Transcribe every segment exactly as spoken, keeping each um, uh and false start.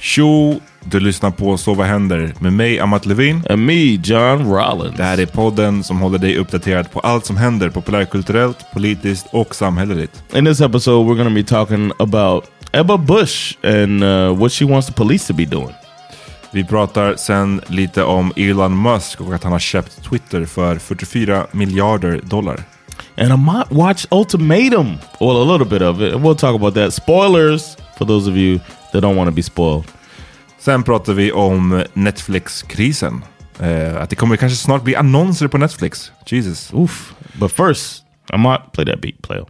Tjo, du lyssnar på Så vad händer? Med mig, Amat Levin. Och mig, John Rollins. Det här är podden som håller dig uppdaterad på allt som händer populärkulturellt, politiskt och samhälleligt. In this episode we're going to be talking about Ebba Busch and uh, what she wants the police to be doing. Vi pratar sen lite om Elon Musk och att han har köpt Twitter för fyrtiofyra miljarder dollar. And I might watch Ultimatum, or well, a little bit of it, and we'll talk about that. Spoilers for those of you that don't want to be spoiled. Sen pratar vi om Netflix-krisen. Uh, att det kommer kanske snart bli annonser på Netflix. Jesus. Oof. But first, I might play that beat player.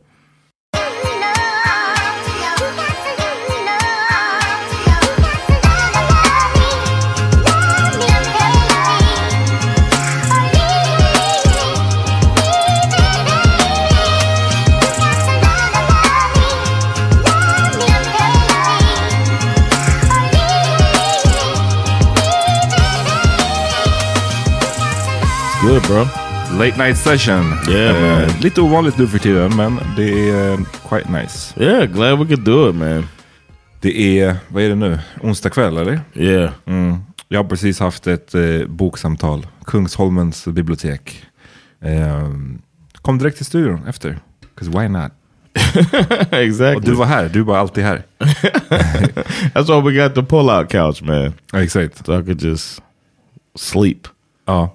Good, bro. Late night session. Yeah, uh, man. Lite ovanligt nu för tiden, men det är quite nice. Yeah, glad we could do it, man. Det är, vad är det nu? Onsdag kväll, eller? Yeah. Mm. Jag har precis haft ett eh, boksamtal. Kungsholmens bibliotek. Eh, kom direkt till studion efter. 'Cause why not? Exactly. Och du var här, du var alltid här. That's why we got the pull-out couch, man. Exakt. So I could just sleep. Ja.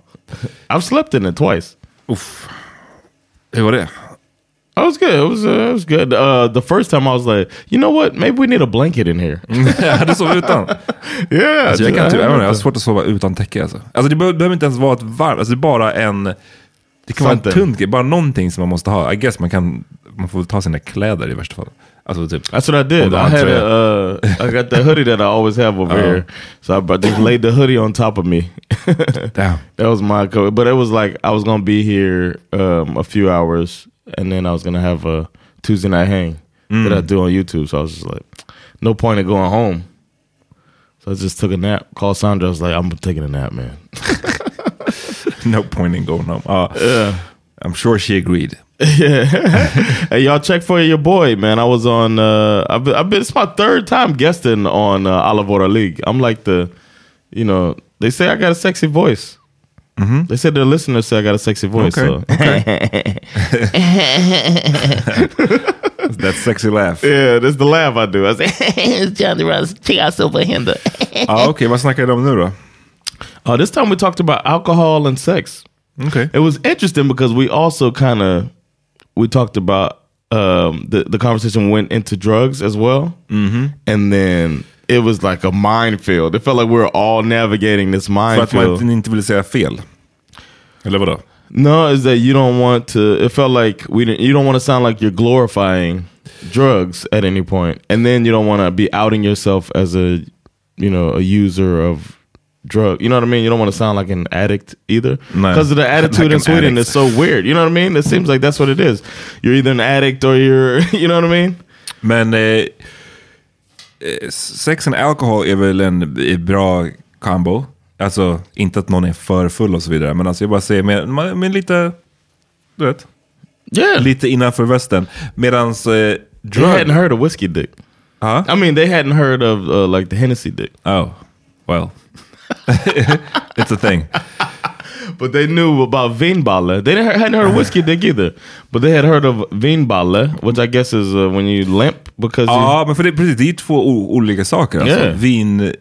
I've slept in it twice. Oof. Hur var det? I was good. It was, uh, it was good. Uh, the first time I was like, you know what? Maybe we need a blanket in here. Jag hade sovit utan. Yeah. Alltså, jag kan typ, jag har svårt att sova utan täcke. Alltså, alltså det behöver inte ens vara ett varv. Alltså, det är bara en... Det kan Something. vara en tunn, bara någonting som man måste ha. I guess man kan... Man får ta sina kläder i värsta fall. Alltså, typ, that's what I did. I, had a, uh, I got the hoodie that I always have over uh-huh. here. So I just laid the hoodie on top of me. Damn. That was my coat. But it was like I was going to be here um, a few hours. And then I was going to have a Tuesday night hang mm. that I do on YouTube. So I was just like, no point in going home. So I just took a nap. Called Sandra. I was like, I'm taking a nap, man. No point in going home. Uh, yeah. I'm sure she agreed. Yeah. Hey, y'all check for your boy, man. I was on uh I've been, I've been it's my third time guesting on uh, A La Vora League. I'm like the, you know, they say I got a sexy voice. Mm-hmm. They said their listeners say I got a sexy voice. Okay. So. Okay. That sexy laugh. Yeah, that's the laugh I do. I say it's Johnny Ross. Check out Silverhander. Oh, okay. Vad snackar de nu då? Uh, this time we talked about alcohol and sex. Okay. It was interesting because we also kind of we talked about um, the the conversation went into drugs as well, mm-hmm. and then it was like a minefield. It felt like we were all navigating this minefield. För att man inte ville säga fel. Eller vadå? No, is that you don't want to? It felt like we didn't. You don't want to sound like you're glorifying drugs at any point, and then you don't want to be outing yourself as a you know a user of. Drug, you know what I mean? You don't want to sound like an addict either. Because no, of the attitude like in Sweden addict. Is so weird. You know what I mean? It seems like that's what it is. You're either an addict or you're, you know what I mean? Men eh, sex och alkohol är väl en bra combo. Alltså, inte att någon är för full och så vidare. Men alltså, jag bara säger, med, med lite, du vet, yeah. lite innanför västen. Medans eh, drug... They hadn't heard of whiskey dick. Huh? I mean, they hadn't heard of uh, like the Hennessy dick. Oh, well. It's a thing. But they knew about vinballe. They didn't, hadn't heard of whiskey dick either. But they had heard of vinballe, which I guess is uh, when you limp because you... Ja, men för det, precis, det är två o- olika saker. Alltså, yeah. Vin...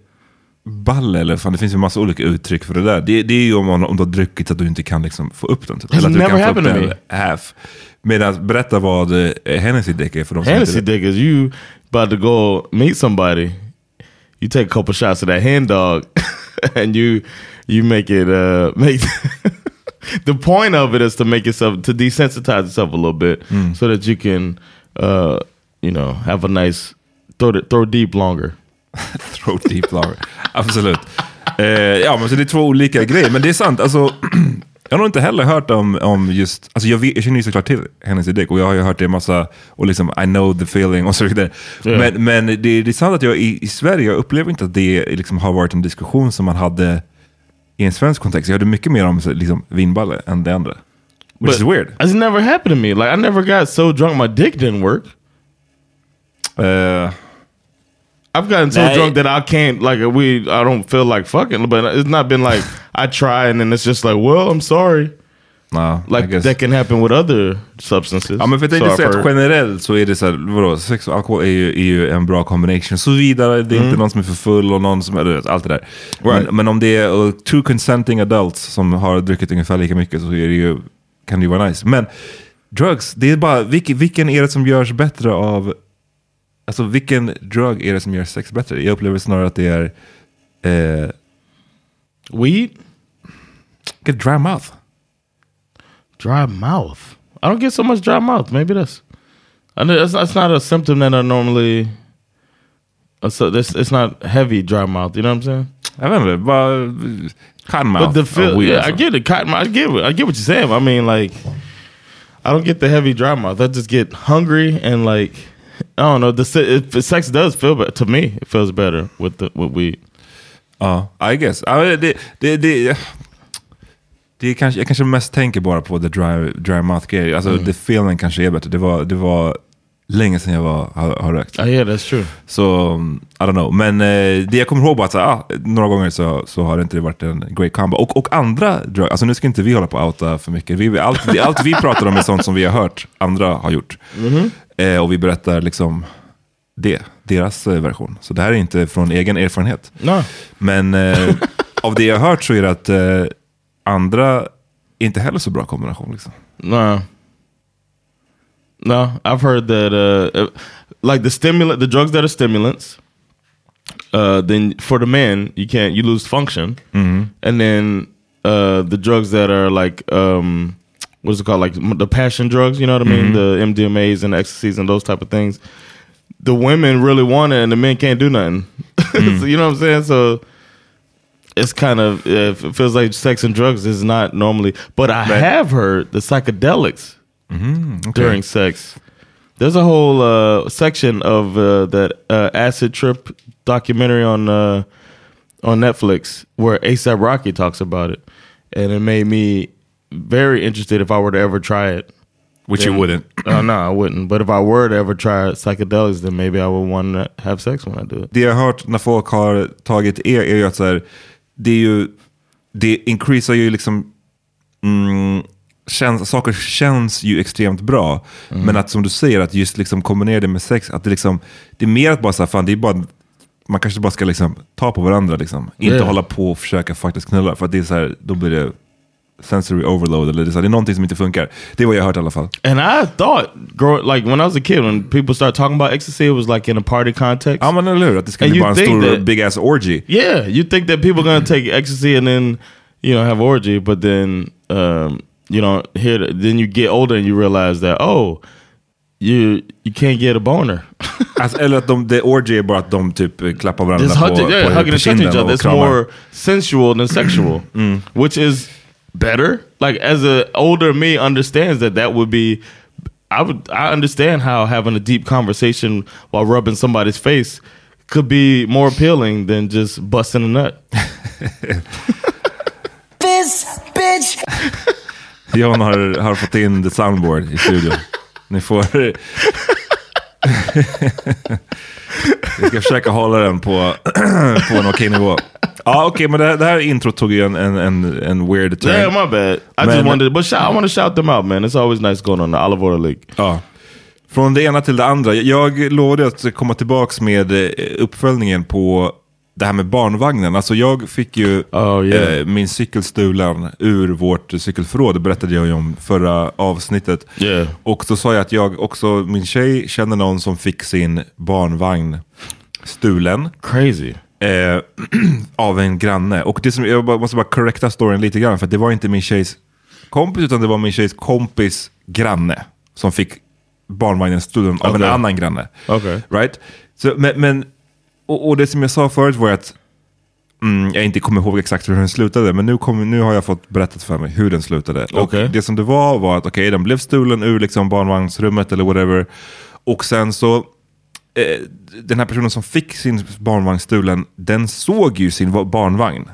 balle eller fan, det finns ju en massa olika uttryck för det där. Det, det är ju om, man, om du har druckit att du inte kan liksom få upp den. Typ. Eller att du kan få upp den half. Medan berätta vad Hennessy dick är för de som Hennessy inte dick is you about to go meet somebody. You take a couple shots of that hen dog and you you make it uh, make the point of it is to make yourself to desensitize yourself a little bit mm. so that you can uh, you know have a nice throw, throw deep longer. Throat deep lover. Absolut. eh, ja, men så det är två olika grejer. Men det är sant, alltså, jag har nog inte heller hört om, om just, alltså jag, vet, jag känner ju såklart till hennes idé. Och jag har ju hört det en massa. Och liksom, I know the feeling och så vidare. Yeah. Men, men det, det är sant att jag i, i Sverige, jag upplever inte att det liksom har varit en diskussion som man hade i en svensk kontext. Jag hade mycket mer om liksom, vinballe än det andra. Which But is weird. It's never happened to me. Like I never got so drunk my dick didn't work. Eh... I've gotten so nah, drunk that I can't like we I don't feel like fucking, but it's not been like I try and then it's just like well I'm sorry. Nah, like that can happen with other substances. Ja, men för det är så att generellt så är det så här, vadå, sex och alkohol är ju, är ju en bra combination så vidare. Det är mm. inte någon som är för full och någon som är allt det där. Right. Men, men om det är two consenting adults som har druckit ungefär lika mycket så är det ju kan det ju vara nice. Men drugs, det är bara vilken, vilken är det som görs bättre av. Alltså vilken drug är det som gör sex bättre? Jag upplever snarare att det är... Eh, weed? Get dry mouth. Dry mouth? I don't get so much dry mouth. Maybe that's... That's, that's not a symptom that I normally... So this, it's not heavy dry mouth. You know what I'm saying? I remember. But, cotton mouth. But the feel, yeah, I get it. Cotton mouth. I get it. I get what you're saying. I mean, like... I don't get the heavy dry mouth. I just get hungry and like... I don't know. The, the sex does feel better to me. It feels better with the with weed. Ja, uh, I guess. I mean, det det det det kanske jag kanske mest tänker bara på the dry dry mouth grej. Alltså mm. the feeling kanske är bättre. Det var det var länge sedan jag var har, har rökt. Ja, ah, yeah, that's true. Så um, I don't know. Men eh, det jag kommer ihåg att ah, några gånger så så har det inte varit en great combo. Och och andra drug. Alltså nu ska inte vi hålla på att outa för mycket. Vi allt allt vi pratar om är sånt som vi har hört andra har gjort. Mm-hmm. Och vi berättar liksom det, deras version. Så det här är inte från egen erfarenhet. No. Men eh, av det jag har hört så är det att eh, andra inte heller så bra kombination. Liksom. No. No, I've heard that uh, like the stimulant, the drugs that are stimulants uh, then for the men you can't, you lose function. Mm-hmm. And then uh, the drugs that are like um, what is it called? Like the passion drugs, you know what I mean? Mm-hmm. The M D M A's and the ecstasies and those type of things. The women really want it and the men can't do nothing. Mm. So, you know what I'm saying? So it's kind of, it feels like sex and drugs is not normally, but I right. have heard the psychedelics mm-hmm. okay. during sex. There's a whole uh, section of uh, that uh, acid trip documentary on uh, on Netflix where A$AP Rocky talks about it. And it made me very interested if I were to ever try it. Which then, you wouldn't. Uh, no, I wouldn't. But if I were to ever try psychedelics, then maybe I would want to have sex when I do it. Det jag har hört när folk har tagit er är ju att så här, det är ju, det increasar ju liksom, mm, känns, saker känns ju extremt bra. Mm. Men att som du säger, att just liksom kombinera det med sex, att det liksom, det är mer att bara så här, fan, det är bara, man kanske bara ska liksom ta på varandra liksom. Inte yeah. hålla på och försöka faktiskt knulla. För att det är så här, då blir det sensory overload eller det är någonting som inte funkar. Det var jag hört i alla fall. And I thought grow, like when I was a kid when people started talking about ecstasy it was like in a party context. Ja, men eller hur? Att det ska bli bara en stor that, big ass orgy. Yeah, you think that people gonna take ecstasy and then you know have orgy but then um, you know here then you get older and you realize that oh you you can't get a boner. Alltså, eller att de, the orgy är bara att de typ klappar varandra This på, hug, på, yeah, på hugging and touching each other. It's more sensual than sexual. Mm. Which is better, like as a older me understands that that would be I would I understand how having a deep conversation while rubbing somebody's face could be more appealing than just busting a nut. This bitch. John har, har fått in the soundboard i studion. Ni får vi ska försöka hålla den på på en okej nivå. Ja, okej, men det, det här intro tog ju en en en weird turn. Yeah, my bad. I men, just wanted but shout, I want to shout them out, man. It's always nice going on the A La Vora League. Ja. Från det ena till det andra. Jag lovade att komma tillbaks med uppföljningen på det här med barnvagnen. Alltså jag fick ju oh, yeah. eh, min cykelstulan ur vårt cykelförråd. Det berättade jag ju om förra avsnittet. Yeah. Och så sa jag att jag också, min tjej känner någon som fick sin barnvagn stulen. Crazy. Eh, av en granne. Och det som, jag måste bara correcta storyn lite grann. För att det var inte min tjejs kompis utan det var min tjejs kompis granne som fick barnvagnen stulen okay. av en annan granne. Okay. Right? Så, men... men Och, och det som jag sa förut var att mm, jag inte kommer ihåg exakt hur den slutade. Men nu, kom, nu har jag fått berättat för mig hur den slutade. Okay. Och det som det var var att okej, okay, den blev stulen ur liksom barnvagnsrummet eller whatever. Och sen så, eh, den här personen som fick sin barnvagn stulen, den såg ju sin barnvagn.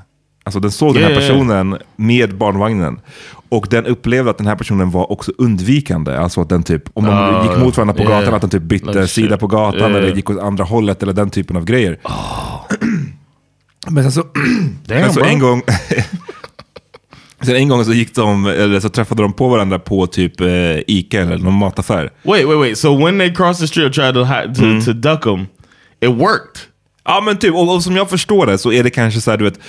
Alltså den såg yeah, den här personen yeah. med barnvagnen. Och den upplevde att den här personen var också undvikande. Alltså att den typ, om de uh, gick mot varandra på yeah. gatan, att den typ bytte like sida shit. på gatan yeah. eller gick åt andra hållet eller den typen av grejer. Oh. Men sen så, Damn, alltså en gång sen en gång så gick de, eller så träffade de på varandra på typ eh, Ica eller någon mataffär. Wait, wait, wait. So when they crossed the street tried to, hide, to, mm. to duck them, it worked. Ja men typ, och, och som jag förstår det så är det kanske så här, du vet,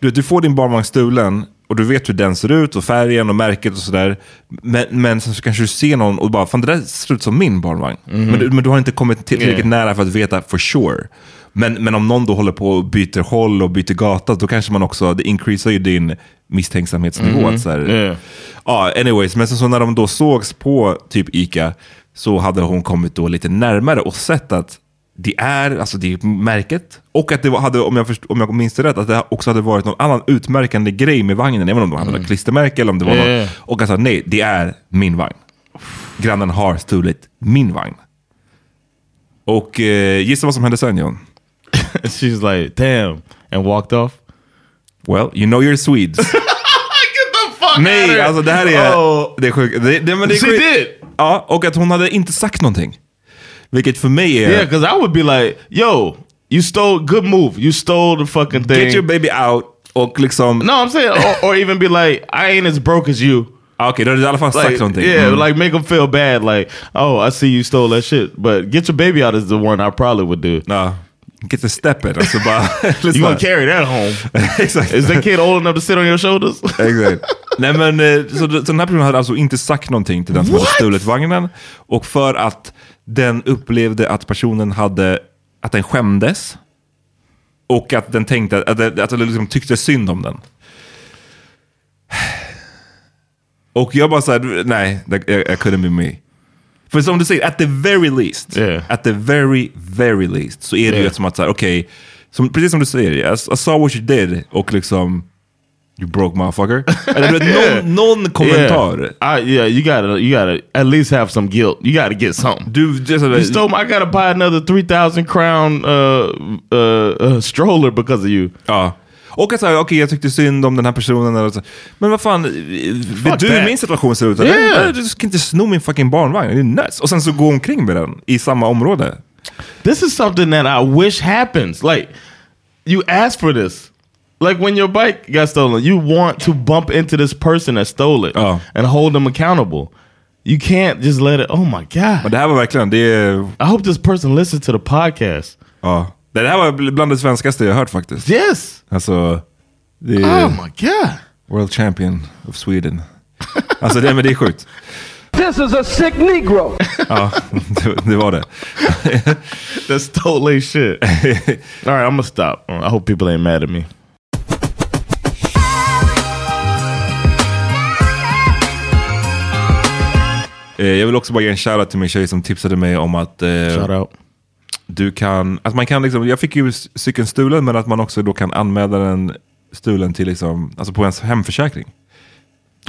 Du, du får din barnvagn stulen och du vet hur den ser ut och färgen och märket och sådär. Men, men sen så kanske du ser någon och bara, fan det där ser ut som min barnvagn. Mm. Men, du, men du har inte kommit tillräckligt yeah. nära för att veta for sure. Men, men om någon då håller på och byter håll och byter gata, då kanske man också, det increasar ju din misstänksamhetsnivå. Mm. Så här. Yeah. Ja, anyways. Men sen så när de då sågs på typ Ica så hade hon kommit då lite närmare och sett att det är, alltså det är märket. Och att det hade, om jag, först, om jag minns det rätt, att det också hade varit någon annan utmärkande grej med vagnen. Även om de hade mm. klistermärke eller om det var yeah. något. Och alltså nej, det är min vagn. Grannen har stulit min vagn. Och eh, gissa vad som hände sen, John? She's like, damn. And walked off. Well, you know you're Swedes. Get the fuck nej, out of it. Alltså det här är, oh. det är sjukt. Det, det, men det är sjukt. She did. Ja, och att hon hade inte sagt någonting. Vilket för mig är... Yeah, because I would be like, yo, you stole, good move. You stole the fucking thing. Get your baby out. Och liksom... No, I'm saying, or, or even be like, I ain't as broke as you. Ah, okay, då hade i alla fall like, sagt någonting. Yeah, mm. like make them feel bad. Like, oh, I see you stole that shit. But get your baby out is the one I probably would do. Nah, get to step it. Alltså bara... You gonna carry that home. Exactly. Is that kid old enough to sit on your shoulders? Exactly. Nej, men så, så den här personen hade alltså inte sagt någonting till den som What? hade stulit vagnen. Och för att... Den upplevde att personen hade... Att den skämdes. Och att den tänkte... Att den, att den liksom tyckte synd om den. Och jag bara så här... Nej, I couldn't be me. För som du säger, at the very least. Yeah. At the very, very least. Så är det yeah. ju som att så här, okej... Okay, som, precis som du säger, I, I saw what you did. Och liksom... You broke motherfucker. Eller yeah. någon, någon kommentar. Yeah. I, yeah, you gotta, you gotta at least have some guilt. You gotta get something. Du, just, you stole my, I gotta buy another three thousand crown uh, uh, uh, stroller because of you. Ja. Och jag sa, okej, okay, jag tyckte synd om den här personen. Eller så. Men vad fan, vet du hur min situation ser ut? Yeah. Du ska inte sno min fucking barnvagn. Det är nuts. Och sen så gå omkring med den i samma område. This is something that I wish happens. Like, you asked for this. Like when your bike got stolen, you want to bump into this person that stole it oh. and hold them accountable. You can't just let it, oh my god. Men det här var verkligen, det är... I hope this person listens to the podcast. Ja, det här var bland det svenskaste jag hört faktiskt. Yes! Alltså, det är... Oh my god. World champion of Sweden. Alltså det, men det är sjukt. This is a sick negro. Ja, det, det var det. That's totally shit. All right, I'm gonna stop. I hope people ain't mad at me. Jag vill också bara ge en shoutout till min tjej som tipsade mig om att eh, du kan, att man kan liksom, jag fick ju cykeln stulen, men att man också då kan anmäla den stulen till liksom, alltså på ens hemförsäkring.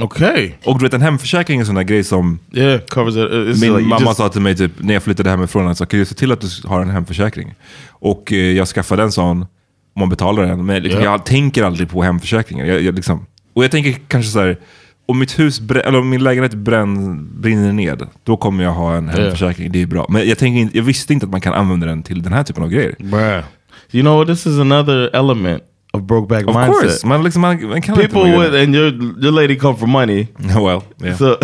Okej. Okay. Och du vet, en hemförsäkring är en sån där grej som... Yeah, covers it. It's min like mamma just... sa till mig typ, när jag flyttade hemifrån, han sa, kan du se till att du har en hemförsäkring? Och eh, jag skaffade en sån, om man betalar den. Men liksom, yeah. jag tänker aldrig på hemförsäkringar. Jag, jag, liksom, och jag tänker kanske så här, om mitt hus brän, eller om min lägenhet brän, brinner ned, då kommer jag ha en hemförsäkring. Yeah. Det är bra. Men jag, tänker, jag visste inte att man kan använda den till den här typen av grejer. Bruh. You know, this is another element of brokeback mindset. Of course, man liksom man, man can't people with and your your lady come for money. Well, yeah. So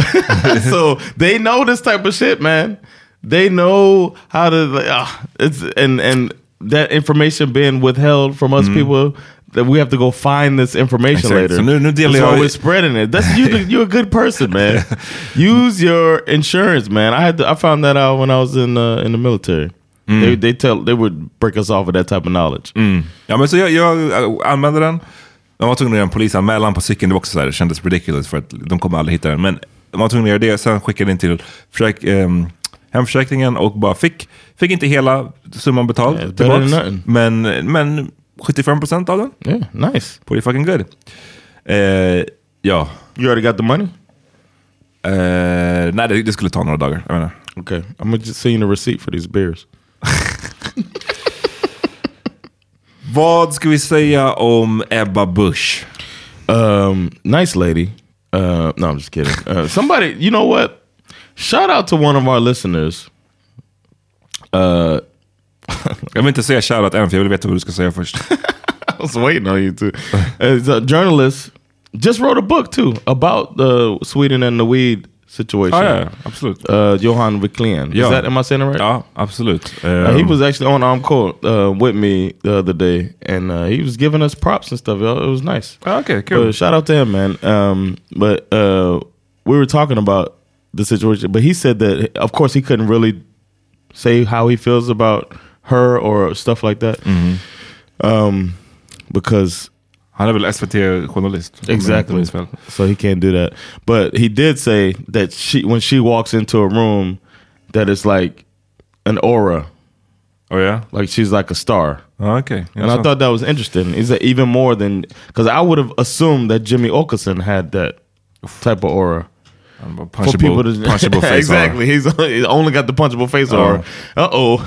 so they know this type of shit, man. They know how to like, uh, it's and and that information being withheld from us mm. people that we have to go find this information exactly. later. So no, no deal. That's why we're spreading it. That's you. You're a good person, man. Use your insurance, man. I had to, I found that out when I was in uh, in the military. Mm. They, they, tell, they would break us off with that type of knowledge. Mm. Ja, men så jag, jag använde den. De var tvungen att göra en polisanmälan på cykeln. Det var också så här, det kändes ridiculous för att de kommer aldrig hitta den. Men de var tvungen att göra det. Sen skickade den till försäk, eh, hemförsäkringen och bara fick, fick inte hela summan betald yeah, tillbaka. Men, men sjuttiofem procent av den. Yeah, nice. Pretty fucking good. Eh, ja. You already got the money? Eh, nej, det, det skulle ta några dagar. Jag menar. Okay, I'm just seeing a receipt for these beers. Vad ska vi säga om Ebba Busch? Um, nice lady. Uh, no, I'm just kidding. Uh, somebody, you know what? Shout out to one of our listeners. Uh, jag vill inte säga shout out än, för jag vill veta vad du ska säga först. I was waiting on you too. It's a journalist. Just wrote a book too about the Sweden and the weed situation. Oh, yeah, absolut. Uh, Johan Wiklin. Yeah. Is that, am I saying it right? Yeah, absolut. Um, uh, he was actually on Encore uh, with me the other day, and uh, he was giving us props and stuff. Yo. It was nice. Oh, okay, cool. But shout out to him, man. Um, but uh, we were talking about the situation, but he said that, of course, he couldn't really say how he feels about her or stuff like that. Mm-hmm. Um, because... Han är väl S V T-journalist. Exactly. So he can't do that. But he did say that she, when she walks into a room, that it's like an aura. Oh, yeah? Like she's like a star. Oh, okay. And I thought that was interesting. Is that even more than... Because I would have assumed that Jimmy Åkesson had that type of aura. I'm a punchable, for people to, punchable face exactly. He's only got the punchable face oh. aura. Uh-oh.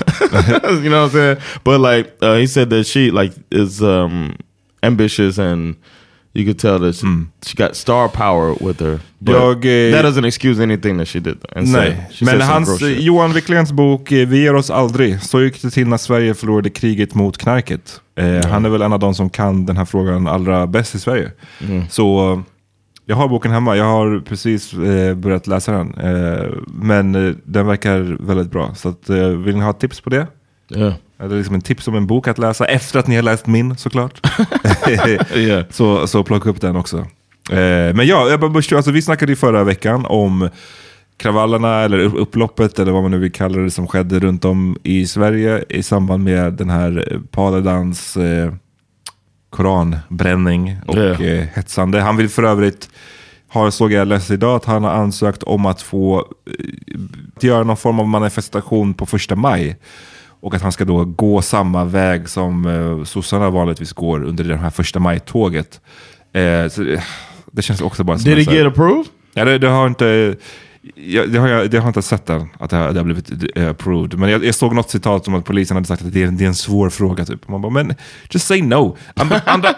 You know what I'm saying? But like, uh, he said that she like is... Um, ambitious and you could tell that she, mm. she got star power with her. But jag, eh, that doesn't excuse anything that she did. And nej, she men hans, Johan Wiklins bok Vi ger oss aldrig. Så gick det till när Sverige förlorade kriget mot knarket. Eh, mm. Han är väl en av de som kan den här frågan allra bäst i Sverige. Mm. Så jag har boken hemma. Jag har precis eh, börjat läsa den. Eh, men eh, den verkar väldigt bra. Så att, eh, vill ni ha tips på det? Yeah. Det är liksom en tips om en bok att läsa efter att ni har läst min, såklart. yeah. så, så plocka upp den också. Eh, men ja, Ebba Busch, alltså, vi snackade ju förra veckan om kravallerna eller upploppet eller vad man nu vill kalla det som skedde runt om i Sverige i samband med den här Paladans eh, koranbränning och yeah. eh, hetsande. Han vill för övrigt har såg jag läst idag att han har ansökt om att få att göra någon form av manifestation på första maj. Och att han ska då gå samma väg som eh, sossarna vanligtvis går under det här första maj-tåget. Eh, så det, det känns också bara som... Did it get approved? Ja, det, det har inte... Jag, det, har jag, det har inte sett än, att det har, det har blivit uh, approved. Men jag, jag såg något citat om att polisen hade sagt att det är, det är en svår fråga, typ. Man bara, men just say no. Andra, andra,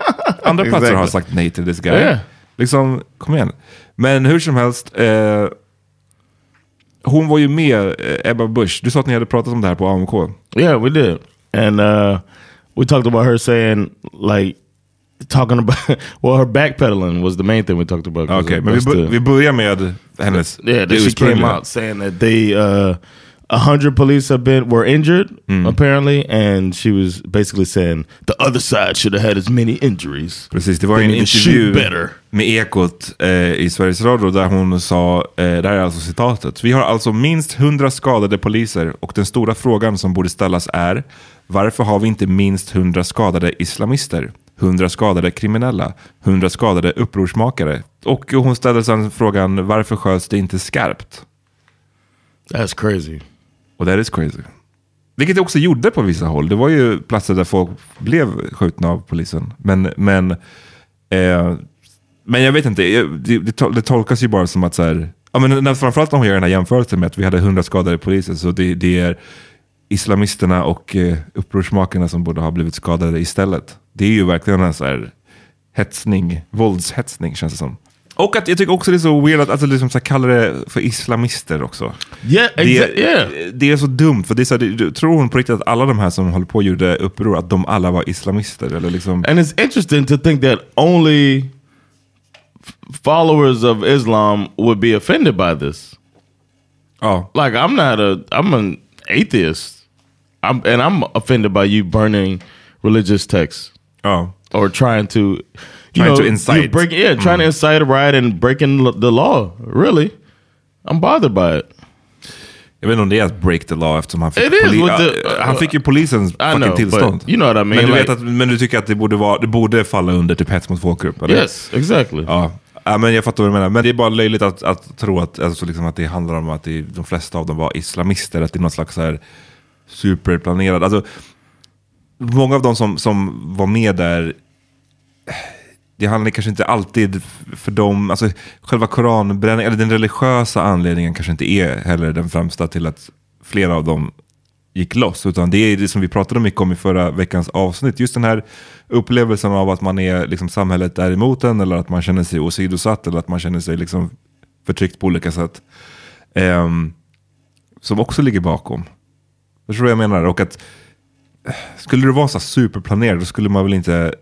andra platser exactly. har sagt nej till this guy. Yeah. Liksom, kom igen. Men hur som helst... Eh, hon var ju med Ebba Busch. Du sa att ni hade pratat om det här på A M K. Yeah, we did. And uh, we talked about her saying like talking about well her backpedaling was the main thing we talked about. Okay, men vi, b- vi börjar med hennes. Yeah, that she came out saying that they uh one hundred police have been were injured mm. apparently and she was basically saying the other side should have had as many injuries. Precis, det var en intervju med Ekot eh, i Sveriges Radio där hon sa, eh, där är alltså citatet: vi har alltså minst hundra skadade poliser och den stora frågan som borde ställas är varför har vi inte minst hundra skadade islamister, hundra skadade kriminella, hundra skadade upprorsmakare? Och hon ställde sedan frågan varför sköts det inte skarpt? That's crazy. Och det är crazy. Vilket det också gjorde på vissa håll. Det var ju platser där folk blev skjutna av polisen. Men, men eh, Men jag vet inte, det, det, det tolkas ju bara som att så här, ja, men när, framförallt när hon gör den här jämförelsen med att vi hade hundra skadade poliser, så det, det är islamisterna och eh, upprorsmakarna som borde ha blivit skadade istället. Det är ju verkligen en så här hetsning, våldshetsning känns det som. Och att jag tycker också det är så weird att alltså, liksom, så här, kallar det för islamister också. Yeah, exa- det, yeah. det är så dumt, för det är så här, det, tror hon på riktigt att alla de här som håller på och gjorde uppror, att de alla var islamister? Eller liksom... And it's interesting to think that only followers of Islam would be offended by this. Oh. Like, I'm not a, I'm an atheist. I'm, and I'm offended by you burning religious texts. Oh. Or trying to... You trying know, to incite. Break, yeah, trying mm. to incite a riot and breaking l- the law, really. I'm bothered by it. Jag vet inte om det är att break the law eftersom han fick, poli- the, uh, han fick ju polisens fucking know, tillstånd. You know what I mean? Men du, like, vet att, men du tycker att det borde, vara, det borde falla under typ hets mot folkgrupp, eller? Yes, exactly. Ja. Ja, men jag fattar vad du menar. Men det är bara löjligt att, att tro att, alltså, liksom att det handlar om att det, de flesta av dem var islamister. Att det är någon slags så här superplanerad. Alltså, många av dem som, som var med där... Det handlar kanske inte alltid för dem, alltså själva koranbränningen, eller den religiösa anledningen kanske inte är heller den främsta till att flera av dem gick loss, utan det är det som vi pratade mycket om i förra veckans avsnitt, just den här upplevelsen av att man är liksom, samhället är emot en, eller att man känner sig åsidosatt, eller att man känner sig liksom förtryckt på olika sätt, um, som också ligger bakom. Jag tror jag menar, och att skulle det vara så superplanerat, då skulle man väl inte...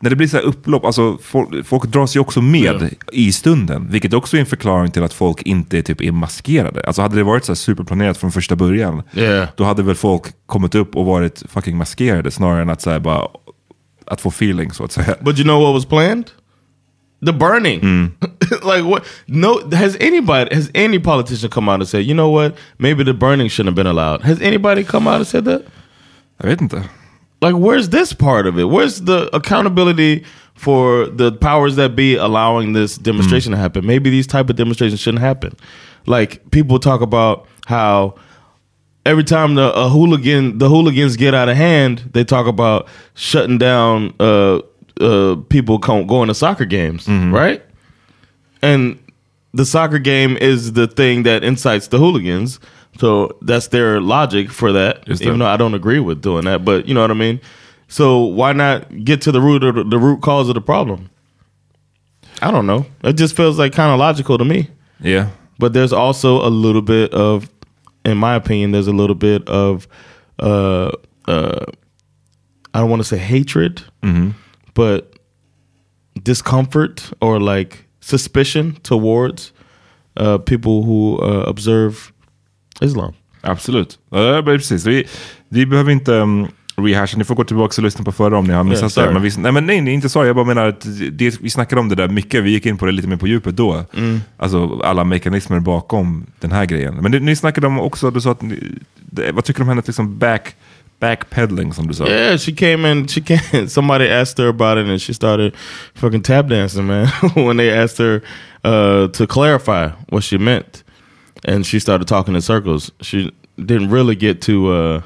När det blir så här upplopp, alltså folk, folk dras ju också med yeah. i stunden. Vilket också är en förklaring till att folk inte typ är maskerade. Alltså hade det varit så här superplanerat från första början, yeah. då hade väl folk kommit upp och varit fucking maskerade snarare än att så här, bara att få feeling så att säga. But you know what was planned? The burning. Mm. Like what? No, has anybody, has any politician come out and said, you know what? Maybe the burning shouldn't have been allowed. Has anybody come out and said that? Jag vet inte. Like, where's this part of it? Where's the accountability for the powers that be allowing this demonstration mm. to happen? Maybe these type of demonstrations shouldn't happen. Like, people talk about how every time the a hooligan the hooligans get out of hand, they talk about shutting down uh, uh, people going to soccer games, mm-hmm. right? And the soccer game is the thing that incites the hooligans. So that's their logic for that, that, even though I don't agree with doing that. But you know what I mean? So why not get to the root of the, the root cause of the problem? I don't know. It just feels like kind of logical to me. Yeah. But there's also a little bit of, in my opinion, there's a little bit of, uh, uh, I don't want to say hatred, mm-hmm. but discomfort or like suspicion towards uh, people who uh, observe Islam. Absolut. Ja, precis. Vi, vi behöver inte um, rehasha. Ni får gå tillbaka och lyssna på förra om ni har missat yeah, det. Men vi, nej, men nej, nej, inte sorry. Jag bara menar att det, vi snackade om det där mycket. Vi gick in på det lite mer på djupet då. Mm. Alltså alla mekanismer bakom den här grejen. Men det, ni snackade om också, du sa att ni, det, vad tycker du om henne liksom back, backpedaling som du sa? Yeah, she came in, she came, somebody asked her about it and she started fucking tap dancing, man. When they asked her uh, to clarify what she meant. And she started talking in circles. She didn't really get to... Uh,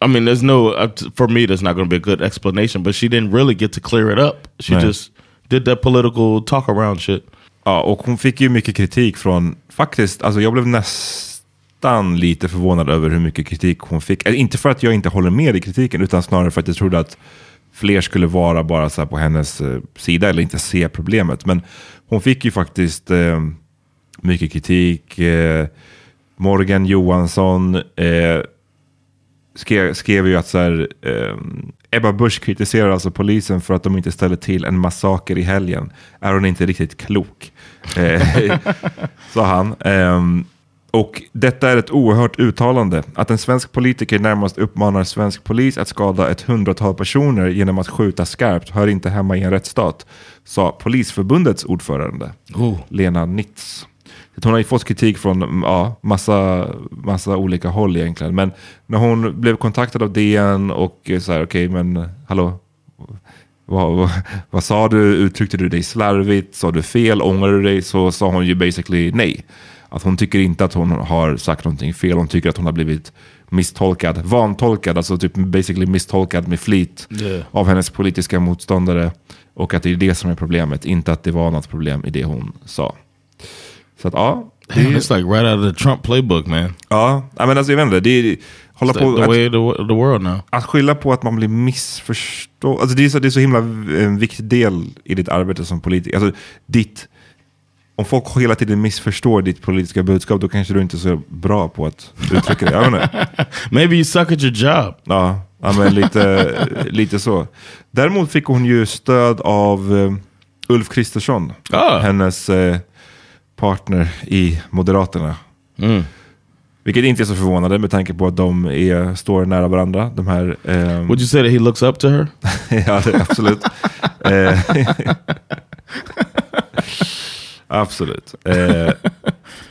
I mean, there's no... For me, there's not going to be a good explanation. But she didn't really get to clear it up. She Nej. Just did that political talk around shit. Ja, och hon fick ju mycket kritik från... Faktiskt, alltså jag blev nästan lite förvånad över hur mycket kritik hon fick. Eller, inte för att jag inte håller med i kritiken, utan snarare för att jag trodde att fler skulle vara bara så här på hennes eh, sida eller inte se problemet. Men hon fick ju faktiskt... Eh, mycket kritik. Eh, Morgan Johansson eh, skrev, skrev ju att så här, eh, Ebba Busch kritiserar alltså polisen för att de inte ställer till en massaker i helgen. Är hon inte riktigt klok? Eh, sa han. Eh, och detta är ett oerhört uttalande. Att en svensk politiker närmast uppmanar svensk polis att skada ett hundratal personer genom att skjuta skarpt hör inte hemma i en rättsstat, sa Polisförbundets ordförande oh. Lena Nitz. Hon har ju fått kritik från ja, massa, massa olika håll egentligen. Men när hon blev kontaktad av D N och så här, okej, okay, men hallå, vad, vad, vad sa du? Uttryckte du dig slarvigt? Sa du fel? Ångrar du dig? Så sa hon ju basically nej. Att hon tycker inte att hon har sagt någonting fel. Hon tycker att hon har blivit misstolkad. Vantolkad, alltså typ basically misstolkad med flit yeah. av hennes politiska motståndare. Och att det är det som är problemet. Inte att det var något problem i det hon sa. Så att ja. Det är... It's like right out of the Trump playbook, man. Ja, I mean, alltså, jag vet inte. Det är... Hålla på the way att, the, the world now. Att skylla på att man blir missförstådd. Alltså det är, så, det är så himla en viktig del i ditt arbete som politiker. Alltså ditt... Om folk hela tiden missförstår ditt politiska budskap, då kanske du inte är så bra på att uttrycka det. I don't know. Maybe you suck at your job. Ja, men lite, lite så. Däremot fick hon ju stöd av um, Ulf Kristersson. Ah. Hennes uh, partner i Moderaterna. Mm. Vilket inte är så förvånande med tanke på att de är, står nära varandra. De här, um... Would you say that he looks up to her? Ja, det, absolut. Absolut. Eh,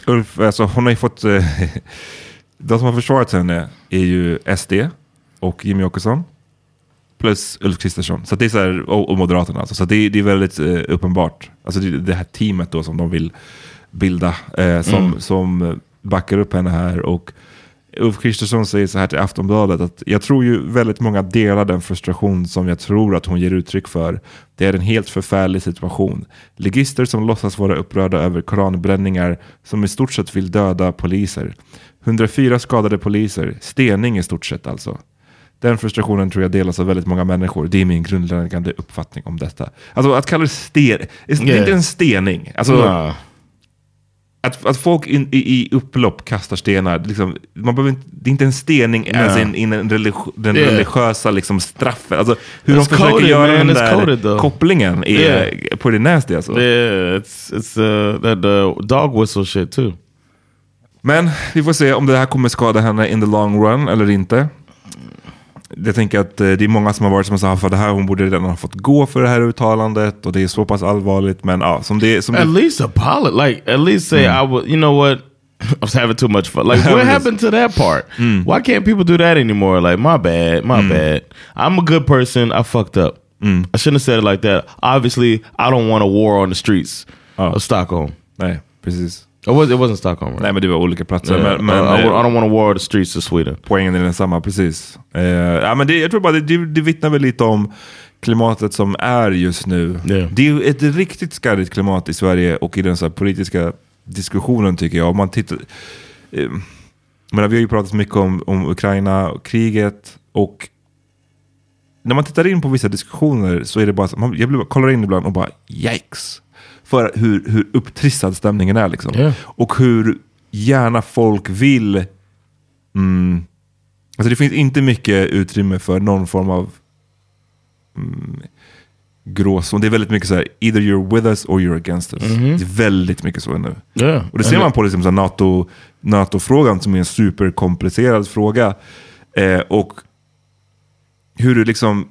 Ulf, alltså, hon har ju fått... Eh, de som har försvarat henne är ju S D och Jimmy Åkesson plus Ulf Kristersson. Så det är så här, och, och Moderaterna. Alltså. Så det, det är väldigt eh, uppenbart. Alltså det, det här teamet då som de vill bilda eh, som, mm. som backar upp henne här. Och Ulf Kristersson säger så här till Aftonbladet att jag tror ju väldigt många delar den frustration som jag tror att hon ger uttryck för. Det är en helt förfärlig situation. Ligister som låtsas vara upprörda över koranbränningar som i stort sett vill döda poliser. hundrafyra skadade poliser. Stening i stort sett alltså. Den frustrationen tror jag delas av väldigt många människor. Det är min grundläggande uppfattning om detta. Alltså att kalla det stening. Det är yeah. inte en stening. Alltså... No. Att, att folk in, i, i upplopp kastar stenar, liksom, man behöver inte, det är inte en stening no. ens in, in en religi- den yeah. religiösa liksom, straffen. Alltså, hur it's de försöker coded, göra man. Den it's där coded, kopplingen är yeah. pretty nasty. Alltså. Yeah, it's, it's uh, that uh, dog whistle shit too. Men vi får se om det här kommer skada henne in the long run eller inte. Jag tänker att det är många som har varit som sa för det här hon borde redan ha fått gå för det här uttalandet och det är så pass allvarligt men ja som det som at det... least apologize like at least say mm. I would you know what I was having too much fun like what happened to that part mm. why can't people do that anymore like my bad my mm. bad I'm a good person I fucked up mm. I shouldn't have said it like that obviously I don't want a war on the streets oh. of Stockholm nej precis. It wasn't, it wasn't Stockholm, right? Nej, men det var olika platser. Yeah. Men, men, uh, I, I don't want to war the streets of Sweden. Poängen är den samma, precis. Uh, ja, men det, jag tror bara det, det, det vittnar väl lite om klimatet som är just nu. Yeah. Det är ju ett riktigt skarrigt klimat i Sverige och i den så här politiska diskussionen tycker jag. Om man tittar, uh, men vi har ju pratat mycket om, om Ukraina och kriget och när man tittar in på vissa diskussioner så är det bara så, man, jag blir, kollar in ibland och bara yikes. För hur, hur upptrissad stämningen är liksom. Yeah. Och hur gärna folk vill mm, alltså det finns inte mycket utrymme för någon form av mm, gråzon. Det är väldigt mycket så här either you're with us or you're against us. Mm-hmm. Det är väldigt mycket så nu. Yeah. Och det ser man på liksom så här NATO, NATO-frågan som är en superkomplicerad fråga eh, och hur du liksom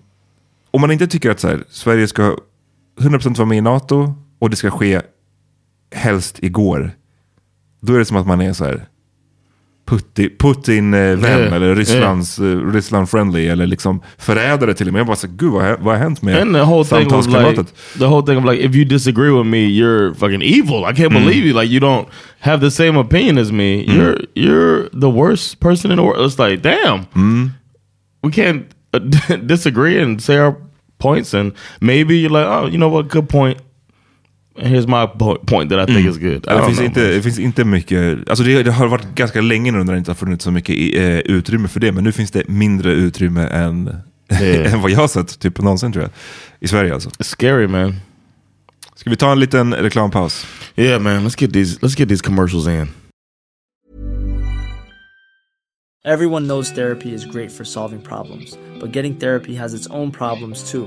om man inte tycker att så här, Sverige ska hundra procent vara med i NATO och det ska ske helst igår. Då är det som att man är så här Putin-vän yeah, eller Rysslands, yeah. Ryssland-friendly eller liksom förrädare till och med. Jag bara så gud, vad, vad har hänt med samtalsklimatet? Like, the whole thing of like, if you disagree with me, you're fucking evil. I can't mm. believe you. Like, you don't have the same opinion as me. Mm. You're, you're the worst person in the world. It's like, damn. Mm. We can't disagree and say our points and maybe you're like, oh, you know what, good point. Here's my point that I think mm. is good. Det finns, inte, det finns inte mycket... Alltså det, det har varit ganska länge nu när det inte har funnits så mycket i, eh, utrymme för det. Men nu finns det mindre utrymme än, yeah. än vad jag har sett typ någonsin tror jag. I Sverige alltså. It's scary, man. Ska vi ta en liten reklampaus? Yeah, man. Let's get these, let's get these commercials in. Everyone knows therapy is great for solving problems. But getting therapy has its own problems too.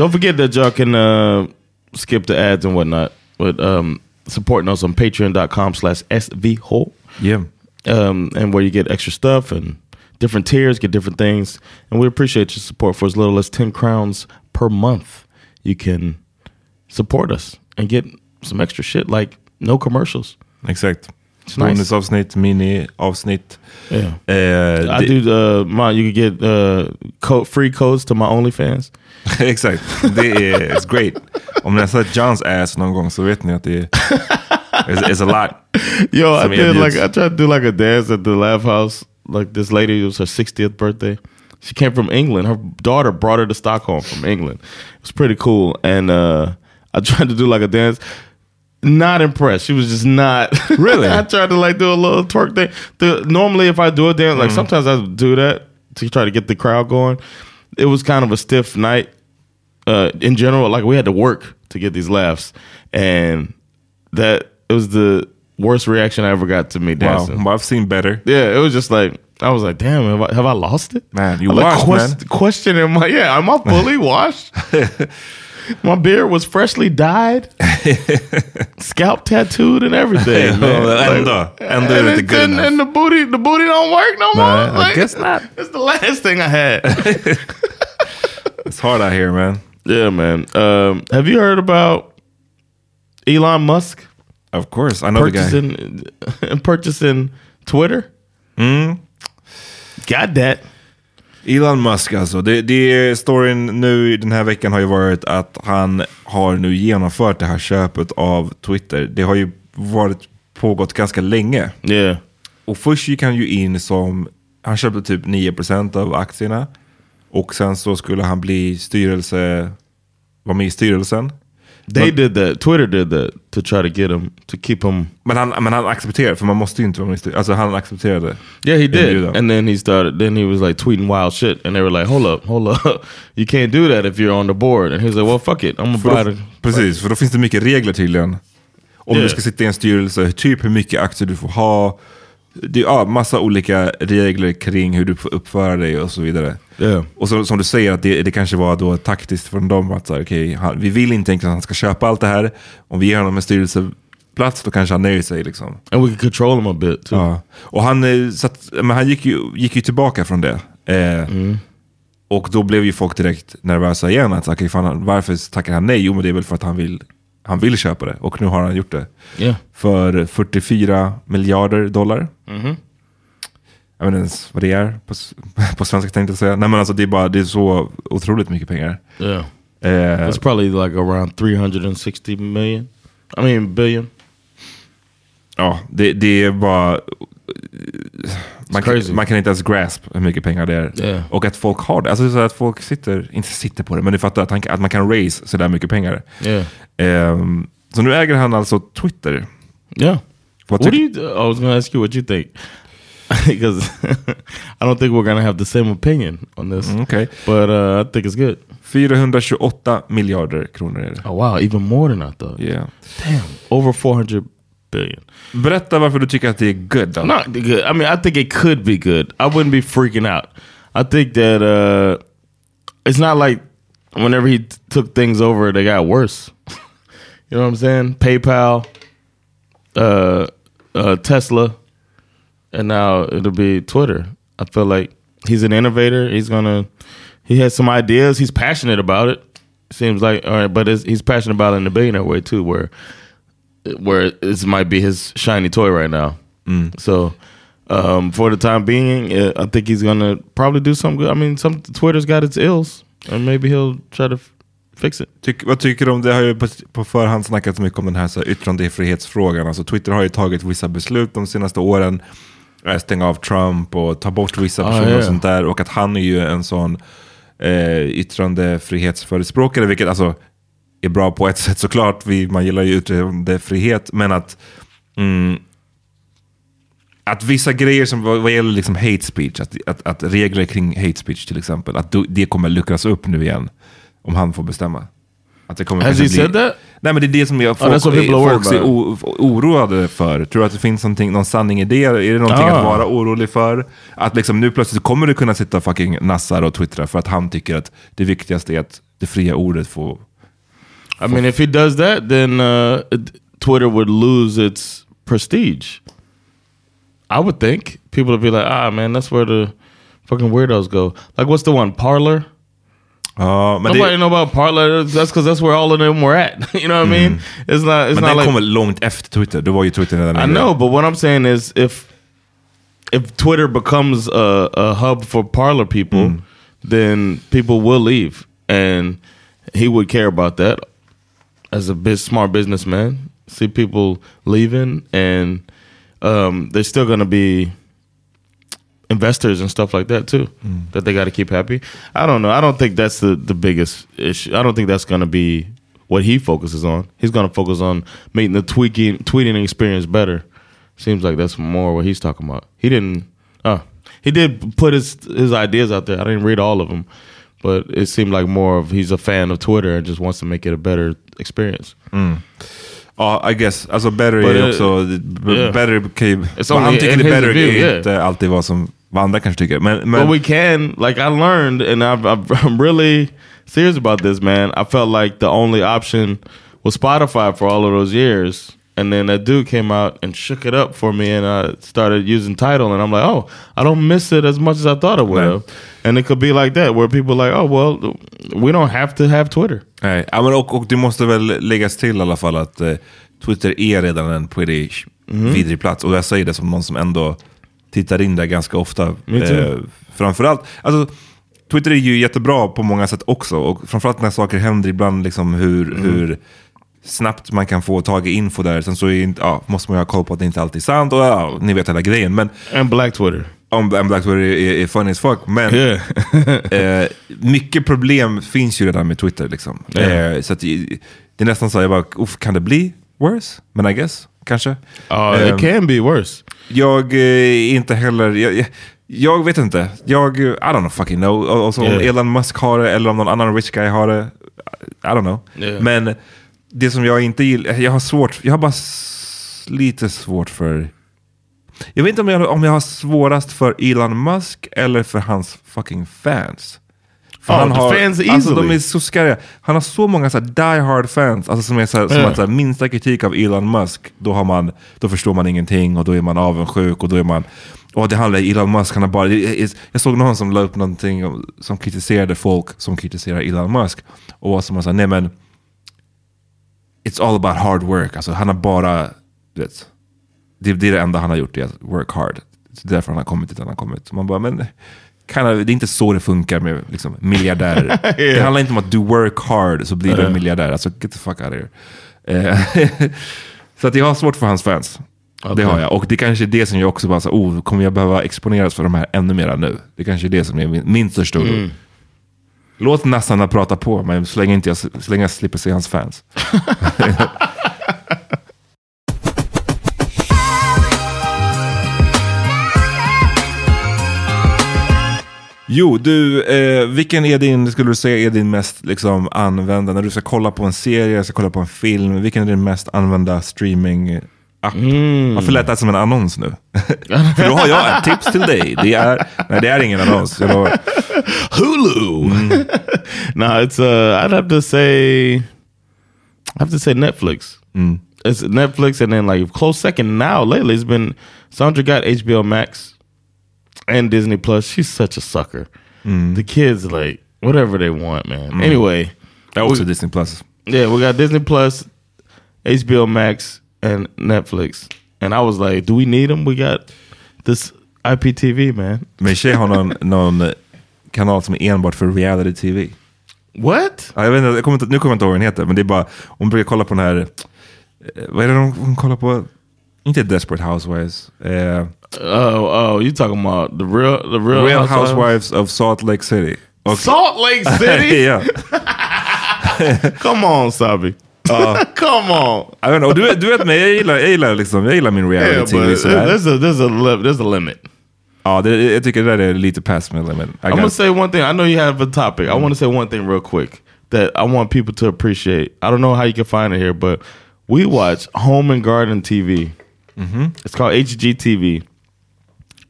Don't forget that y'all can uh, skip the ads and whatnot, but um, supporting us on patreon dot com slash S V H O. Yeah. Um, and where you get extra stuff and different tiers, get different things. And we appreciate your support. For as little as ten crowns per month, you can support us and get some extra shit, like no commercials. Exakt. Bonusavsnitt, mini-avsnitt. Yeah. Uh, I do the, my, you can get uh, code, free codes to my OnlyFans. Exakt, det är it's great. Om ni har sett Johns ass någon gång så vet ni att det är it's, it's a lot. Yo, I, did like, I tried to do like a dance at the Laugh House. Like this lady, it was her sixtieth birthday. She came from England. Her daughter brought her to Stockholm from England. It was pretty cool. And uh, I tried to do like a dance. Not impressed. She was just not. Really? I tried to like do a little twerk thing. The, normally if I do a dance, like mm. sometimes I do that to try to get the crowd going. It was kind of a stiff night uh, in general. Like we had to work to get these laughs. And that it was the worst reaction I ever got to me dancing. Wow, I've seen better. Yeah, it was just like, I was like, damn, have I, have I lost it? Man, you I'm washed, like, quest, man. Questioning my, yeah, am I fully washed? My beard was freshly dyed, scalp tattooed, and everything. And the booty, the booty don't work no more. Nah, like, I guess not. It's the last thing I had. It's hard out here, man. Yeah, man. Um, have you heard about Elon Musk? Of course, I know purchasing, the guy. Purchasing Twitter. Mm. Got that. Elon Musk alltså, det, det storyn nu den här veckan har ju varit att han har nu genomfört det här köpet av Twitter. Det har ju varit pågått ganska länge. Yeah. Och först gick han ju in som, han köpte typ nio procent av aktierna och sen så skulle han bli styrelse, vara med i styrelsen. They did that. Twitter did that to try to get him to keep him. Men han, men han accepterade, för man måste ju inte vara minister. Alltså han accepterade. Yeah, he did. And then he started. Then he was like tweeting wild shit, and they were like, "Hold up, hold up, you can't do that if you're on the board." And he was like, "Well, fuck it, I'm gonna buy it." Precis, för då finns det mycket regler tydligen. Om yeah. du ska sitta i en styrelse, typ hur mycket aktier du får ha. Det är ja, massa olika regler kring hur du får uppföra dig och så vidare. Yeah. Och så, som du säger, att det, det kanske var då taktiskt från dem att säga, okej, okay, vi vill inte tänka att han ska köpa allt det här. Om vi ger honom en styrelseplats då kanske han nöjer sig liksom. And we can control him a bit too. Ja. Och han, så att, men han gick ju, gick ju tillbaka från det. Eh, mm. Och då blev ju folk direkt nervösa igen. Att, okay, fan, varför tackar han nej? Jo, men det är väl för att han vill... Han vill köpa det och nu har han gjort det. Yeah. För fyrtiofyra miljarder dollar. Mm-hmm. Jag vet inte ens vad det är på, på svenska tänkte jag säga. Nej men alltså det är, bara, det är så otroligt mycket pengar. Yeah. Uh, It's probably like around three hundred sixty million. I mean billion. Ja, det, det är bara... Man kan, man kan inte ens grasp hur mycket pengar det är. Yeah. Och att folk har det. Alltså det är så att folk sitter, inte sitter på det, men du fattar att, han, att man kan raise så där mycket pengar. Yeah. Um, så nu äger han alltså Twitter. Yeah. What, what do you do? I was going to ask you what you think. Because I don't think we're going to have the same opinion on this. Mm, okay. But uh, I think it's good. fyrahundratjugoåtta miljarder kronor är det. Oh wow, even more than I thought. Yeah. Damn, over four hundred billion. Berätta varför du tycker att det är good. Not good. I mean, I think it could be good. I wouldn't be freaking out. I think that uh, it's not like whenever he t- took things over, they got worse. You know what I'm saying? PayPal, uh, uh, Tesla, and now it'll be Twitter. I feel like he's an innovator. He's gonna. He has some ideas. He's passionate about it. Seems like, all right, but it's, he's passionate about it in a billionaire way too, where where this might be his shiny toy right now. Mm. So um, for the time being, I think he's gonna probably do something good. I mean, some Twitter's got its ills, and maybe he'll try to. Tyck, vad tycker du om, det har ju på, på förhand snackats mycket om den här, så här yttrandefrihetsfrågan. Alltså Twitter har ju tagit vissa beslut de senaste åren, stänga av Trump och ta bort vissa personer ah, yeah. och sånt där. Och att han är ju en sån eh, yttrandefrihetsförespråkare, vilket alltså är bra på ett sätt såklart. Vi, man gillar ju yttrandefrihet, men att mm, att vissa grejer som vad gäller liksom hate speech, att, att, att regler kring hate speech till exempel, att det kommer lyckas upp nu igen. Om han får bestämma. Att det kommer. Has he bli... said that? Nej, men det är det som jag folk, oh, är, folk är o- oroade för. Tror du att det finns någon sanning i det? Är det någonting ah. att vara orolig för? Att liksom nu plötsligt kommer du kunna sitta fucking nassar och twittra för att han tycker att det viktigaste är att det fria ordet får... får... I mean, if he does that, then uh, Twitter would lose its prestige. I would think. People would be like, ah man, that's where the fucking weirdos go. Like, what's the one? Parler? Uh, men nobody det... know about Parler. That's because that's where all of them were at. You know what mm. I mean? It's not. It's men not like kommer långt efter Twitter. Det var ju Twitter när I know, där. But what I'm saying is, if if Twitter becomes a, a hub for Parler people, mm. then people will leave, and he would care about that as a big, smart businessman. See people leaving, and um, they're still going to be investors and stuff like that too, mm. that they got to keep happy. I don't know. I don't think that's the, the biggest issue. I don't think that's going to be what he focuses on. He's going to focus on making the tweaking, tweeting experience better. Seems like that's more what he's talking about. He didn't, uh, he did put his, his ideas out there. I didn't read all of them, but it seemed like more of he's a fan of Twitter and just wants to make it a better experience. Mm. Ja, uh, I guess. Alltså better but är också... It, b- yeah. Better came... Han tycker det better är inte yeah. alltid vad som... Vad andra kanske tycker. Men, men... But we can... Like I learned and I've, I've, I'm really serious about this, man. I felt like the only option was Spotify for all of those years. And then that dude came out and shook it up for me and I started using Tidal and I'm like, oh, I don't miss it as much as I thought I would have. And it could be like that where people are like, oh, well, we don't have to have Twitter. Nej, men och, och det måste väl läggas till i alla fall att eh, Twitter är redan en pretty mm-hmm. vidrig plats. Och jag säger det som någon som ändå tittar in där ganska ofta. Eh, framförallt, alltså Twitter är ju jättebra på många sätt också. Och framförallt när saker händer ibland, liksom hur... Mm. hur snabbt man kan få tag i info där. Sen så är inte, ja, måste man ju ha koll på att det inte alltid är sant. Och ja, ni vet hela grejen. Men, and Black Twitter. Um, and Black Twitter är, är funny as fuck. Men yeah. eh, mycket problem finns ju redan med Twitter. Liksom. Yeah. Eh, så att, det är nästan så att jag bara, uff, kan det bli worse? Men I guess, kanske. Ja, uh, um, it can be worse. Jag eh, inte heller... Jag, jag, jag vet inte. Jag, I don't fucking know. Alltså, yeah. Om Elon Musk har det eller om någon annan rich guy har det. I don't know. Yeah. Men... Det som jag inte gillar, jag har svårt, jag har bara s- lite svårt för, jag vet inte om jag, om jag har svårast för Elon Musk eller för hans fucking fans. För oh, han har, fans alltså de är så skarriga. Han har så många så die hard fans, alltså som är så här, som yeah. att så här, minsta kritik av Elon Musk, då har man, då förstår man ingenting och då är man avundsjuk och då är man, och det handlar Elon Musk, han har bara, jag, jag såg någon som la upp någonting som kritiserade folk som kritiserar Elon Musk och som man sa, nej men it's all about hard work. Alltså han har bara, du vet, det, det är det enda han har gjort, det är att work hard. Så därför han har kommit dit han har kommit. Man bara, men kan jag, det är inte så det funkar med liksom, miljardärer. yeah. Det handlar inte om att du work hard så blir uh-huh. du en miljardär. Alltså get the fuck out of here. Eh, så att jag har svårt för hans fans. Okay. Det har jag. Och det kanske är det som jag också bara så, oh, kommer jag behöva exponeras för de här ännu mer nu? Det kanske är det som är min, min största oro. Mm. Låt nassarna prata på, men så länge, inte jag, så länge jag slipper se hans fans. Jo, du, eh, vilken är din, skulle du säga, är din mest liksom, använda? När du ska kolla på en serie, ska kolla på en film, vilken är din mest använda streaming app? Mm. Varför lät det som en annons nu? För då har jag ett tips till dig. Det är, nej, det är ingen annons. Jag lovar. Hulu. Mm. no, it's uh, I'd have to say, I have to say Netflix. Mm. It's Netflix, and then like close second now lately it's been Sandra got H B O Max and Disney Plus. She's such a sucker. Mm. The kids like whatever they want, man. Mm. Anyway, that was Disney Plus. Yeah, we got Disney Plus, H B O Max, and Netflix. And I was like, do we need them? We got this I P T V, man. Men tjej har någon, någon kanal som är enbart för reality-tv. What? Ja, jag vet inte, jag kommer inte, nu kommer jag inte ihåg vad den heter, men det är bara, hon brukar kolla på den här, vad är det hon, hon kollar på? Inte Desperate Housewives. Eh, oh, oh, you talking about the real, the real, real housewives? housewives of Salt Lake City. Okay. Salt Lake City? Ja. Come on, Sabi. Uh, Come on. I don't know. Du, du vet mig, jag gillar, jag gillar, liksom, jag gillar min reality. Yeah, but there's a, there's, a li- there's a limit. Ja, uh, jag tycker det där är lite past my limit. I I'm gonna say one thing. I know you have a topic. Mm. I want to say one thing real quick that I want people to appreciate. I don't know how you can find it here, but we watch Home and Garden T V. Mm-hmm. It's called H G T V.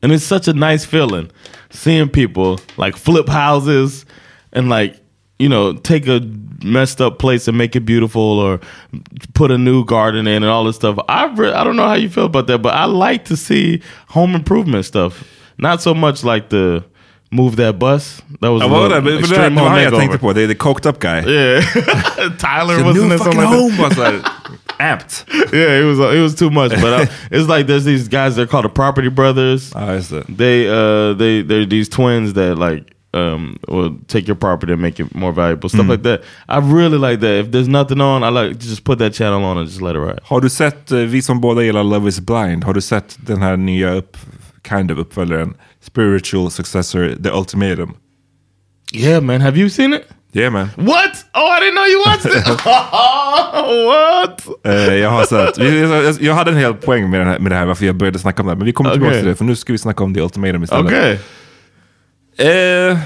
And it's such a nice feeling seeing people like flip houses and like, you know, take a messed up place and make it beautiful or put a new garden in and all this stuff. I re- I don't know how you feel about that, but I like to see home improvement stuff. Not so much like the move that bus. That was I a little that, but extreme that, home that, makeover. I think the, the coked up guy. Yeah. Tyler the wasn't in something home like that. Was like apt. Yeah, it was it was too much. But I, it's like there's these guys, they're called the Property Brothers. Oh, I see. They, uh, they, they're these twins that like, Um, or take your property and make it more valuable. Stuff mm. like that. I really like that. If there's nothing on, I like just put that channel on and just let it ride. Har du sett, vi som båda gillar Love is Blind, har du sett den här nya upp, kind of uppföljaren, spiritual successor, The Ultimatum? Yeah, man. Have you seen it? Yeah, man. What? Oh, I didn't know you watched it. Oh, what? Uh, jag har sett. Jag, jag hade en hel poäng med, den här, med det här, varför jag började snacka om det här. Men vi kommer tillbaka okay. till det, för nu ska vi snacka om The Ultimatum istället. Okej. Okay. Uh,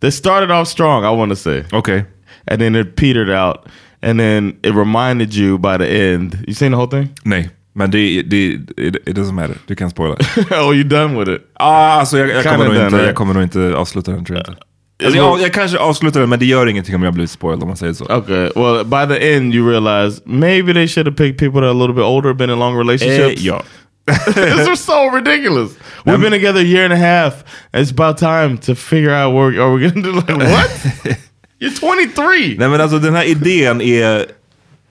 they started off strong, I want to say. Okay. And then it petered out. And then it reminded you by the end. You seen the whole thing? Nej, men det, det, it, it doesn't matter. Du kan spoila. Oh, you done with it? Ah, så jag, jag, kommer, nog done, inte, right? jag kommer nog inte avsluta den, tror jag inte. Alltså, jag, jag kanske avslutar den, men det gör ingenting om jag blir spoiled, om man säger så. Okay, well, by the end you realize maybe they should have picked people that are a little bit older, been in long relationships. Eh, ja. These are so ridiculous. We've um, been together a year and a half. It's about time to figure out what are we going to do. Like, what? You're twenty-three. Nej, men alltså den här idén är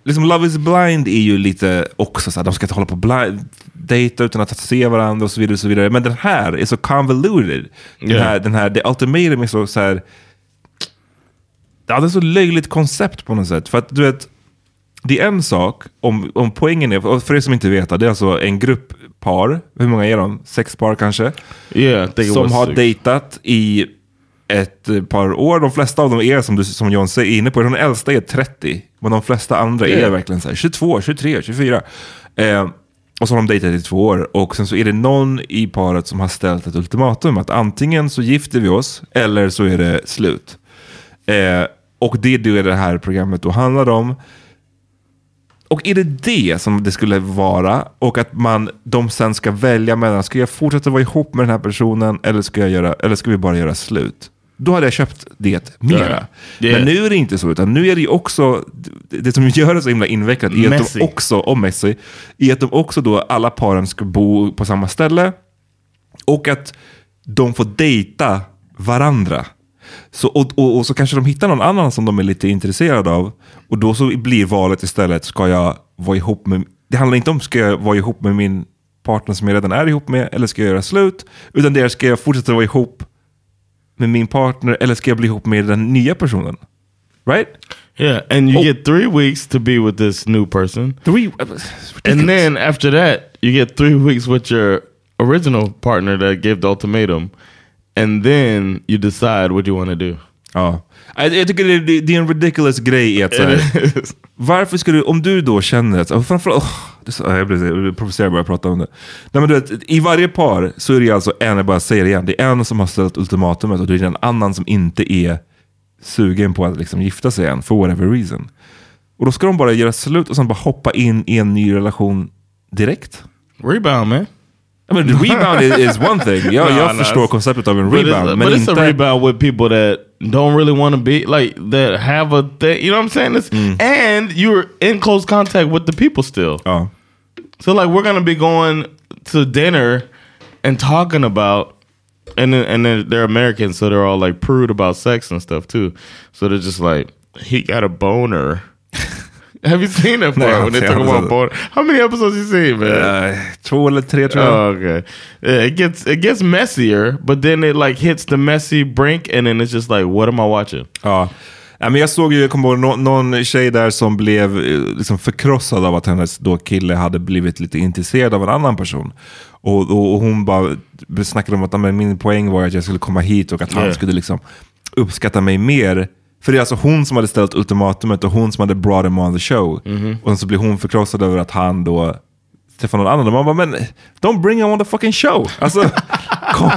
liksom, Love is Blind är ju lite också så att de ska inte hålla på blind dejta utan att se varandra och så vidare och så vidare. Men den här är så convoluted. Den yeah. här den här The Ultimatum är så så här, ja, det är så löjligt koncept på något sätt, för att du vet, det är en sak om, om poängen är, för er som inte vet, det är alltså en grupp par, hur många är de? Sex par kanske? Yeah, som har six. Dejtat i ett par år. De flesta av dem är, som, du, som John säger, inne på, de äldsta är trettio, men de flesta andra yeah. är verkligen så här, tjugotvå, tjugotre, tjugofyra. Eh, och så har de dejtat i två år, och sen så är det någon i paret som har ställt ett ultimatum att antingen så gifter vi oss eller så är det slut. Eh, och det är det här programmet då handlar om. Och är det det som det skulle vara, och att man, de sen ska välja mellan, ska jag fortsätta vara ihop med den här personen eller ska, jag göra, eller ska vi bara göra slut? Då hade jag köpt det mera. Yeah. Yeah. Men nu är det inte så, utan nu är det ju också, det som gör det så himla invecklat är att de också, och messy, är att de också då, alla paren ska bo på samma ställe och att de får dejta varandra. Så, och, och, och så kanske de hittar någon annan som de är lite intresserade av, och då så blir valet istället, ska jag vara ihop med, det handlar inte om ska jag vara ihop med min partner som jag redan är ihop med eller ska jag göra slut, utan det är, ska jag fortsätta vara ihop med min partner eller ska jag bli ihop med den nya personen, right? Yeah, and you oh. get three weeks to be with this new person, three, and then after that you get three weeks with your original partner that gave the ultimatum. And then you decide what you want to do. Ja. Jag tycker det, det, det är en ridiculous grej att säga. Varför skulle du, om du då känner att, framförallt, oh, det så, jag blir provocerad bara att prata om det. Nej, men du vet, i varje par så är det alltså en, jag bara säger det igen, det är en som har ställt ultimatumet och det är en annan som inte är sugen på att liksom gifta sig än, for whatever reason. Och då ska de bara göra slut och sen bara hoppa in i en ny relation direkt. Rebound, man. I mean, the rebound is, is one thing. Jag, no, jag no, förstår konceptet av en rebound. But it's, men but it's inte, a rebound with people that don't really want to be like that, have a thing, you know what I'm saying? It's, mm. And you're in close contact with the people still. Oh. So like we're gonna be going to dinner and talking about, and then, and then they're Americans, so they're all like prude about sex and stuff too. So they're just like, he got a boner. Have you seen that part? No, when they talk about boner? How many episodes you seen, man? Uh, två eller tre, tror jag. Oh, okay. Yeah, it gets it gets messier, but then it like hits the messy brink, and then it's just like, what am I watching? Ja. Ja, men jag såg ju, jag kom på någon, någon tjej där som blev liksom förkrossad av att hennes då kille hade blivit lite intresserad av en annan person. Och, och, och hon bara snackade om att min poäng var att jag skulle komma hit och att han yeah. skulle liksom uppskatta mig mer. För det är alltså hon som hade ställt ultimatumet och hon som hade brought him on the show. Mm-hmm. Och så blev hon förkrossad över att han då träffar någon annan. Och man bara, men don't bring him on the fucking show. Alltså... Kom,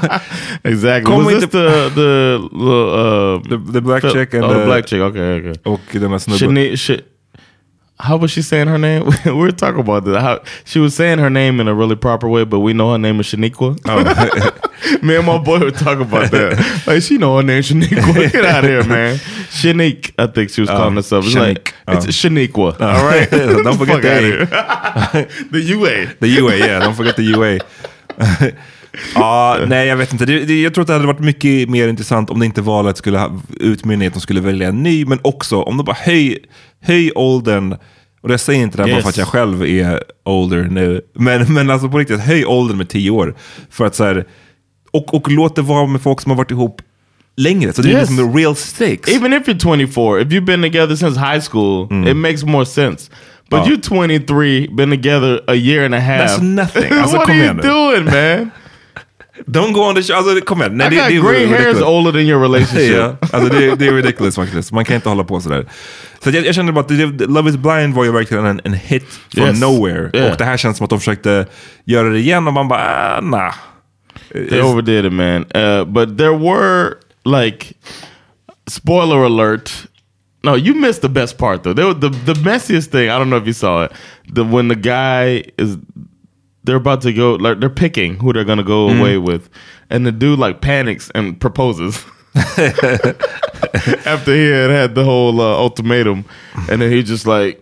exactly. Kom was inte, this the the uh, the, the black the, chick and oh, the, the black chick? Okay, okay. Och den här snubben. How was she saying her name? We were talking about that. How she was saying her name in a really proper way, but we know her name is Shaniqua. Oh. Me and my boy would talk about that. Like, she know her name Shaniqua. Get out of here, man. Shanique, I think she was um, calling herself. It's Shanique. Like, um. It's Shaniqua. Uh, all right. Don't forget the the U A. The U A, yeah. Don't forget the U A. Ja, nej jag vet inte. Det, det, jag tror att det hade varit mycket mer intressant om det inte valet skulle ha, utmynna i att de skulle välja en ny, men också om de bara höj, höj åldern. Och det säger inte det yes. bara för att jag själv är older nu, men, men alltså på riktigt, höj åldern med tio år för att så här, och, och låt det vara med folk som har varit ihop längre. Så det yes. är liksom the real stakes. Even if you're twenty-four, if you've been together since high school, mm. it makes more sense. But ja. You're twenty-three, been together a year and a half. That's nothing. Alltså, what are you nu. doing, man? Don't go on the show. Alltså, kom igen. Nej, I det, got det grey hairs older than your relationship. Ja, alltså, det, det är ridiculous faktiskt. Man kan inte hålla på sådär. Så jag, jag kände bara att det, Love is Blind var ju verkligen en, en hit from yes. nowhere. Yeah. Och det här känns som att de försökte göra det igen och man bara, ah, nah. They It's... overdid it, man. Uh, but there were, like, spoiler alert. No, you missed the best part, though. There was the, the messiest thing, I don't know if you saw it, the, when the guy is... They're about to go, like, they're picking who they're going to go mm. away with. And the dude, like, panics and proposes. After he had had the whole uh, ultimatum. And then he just, like...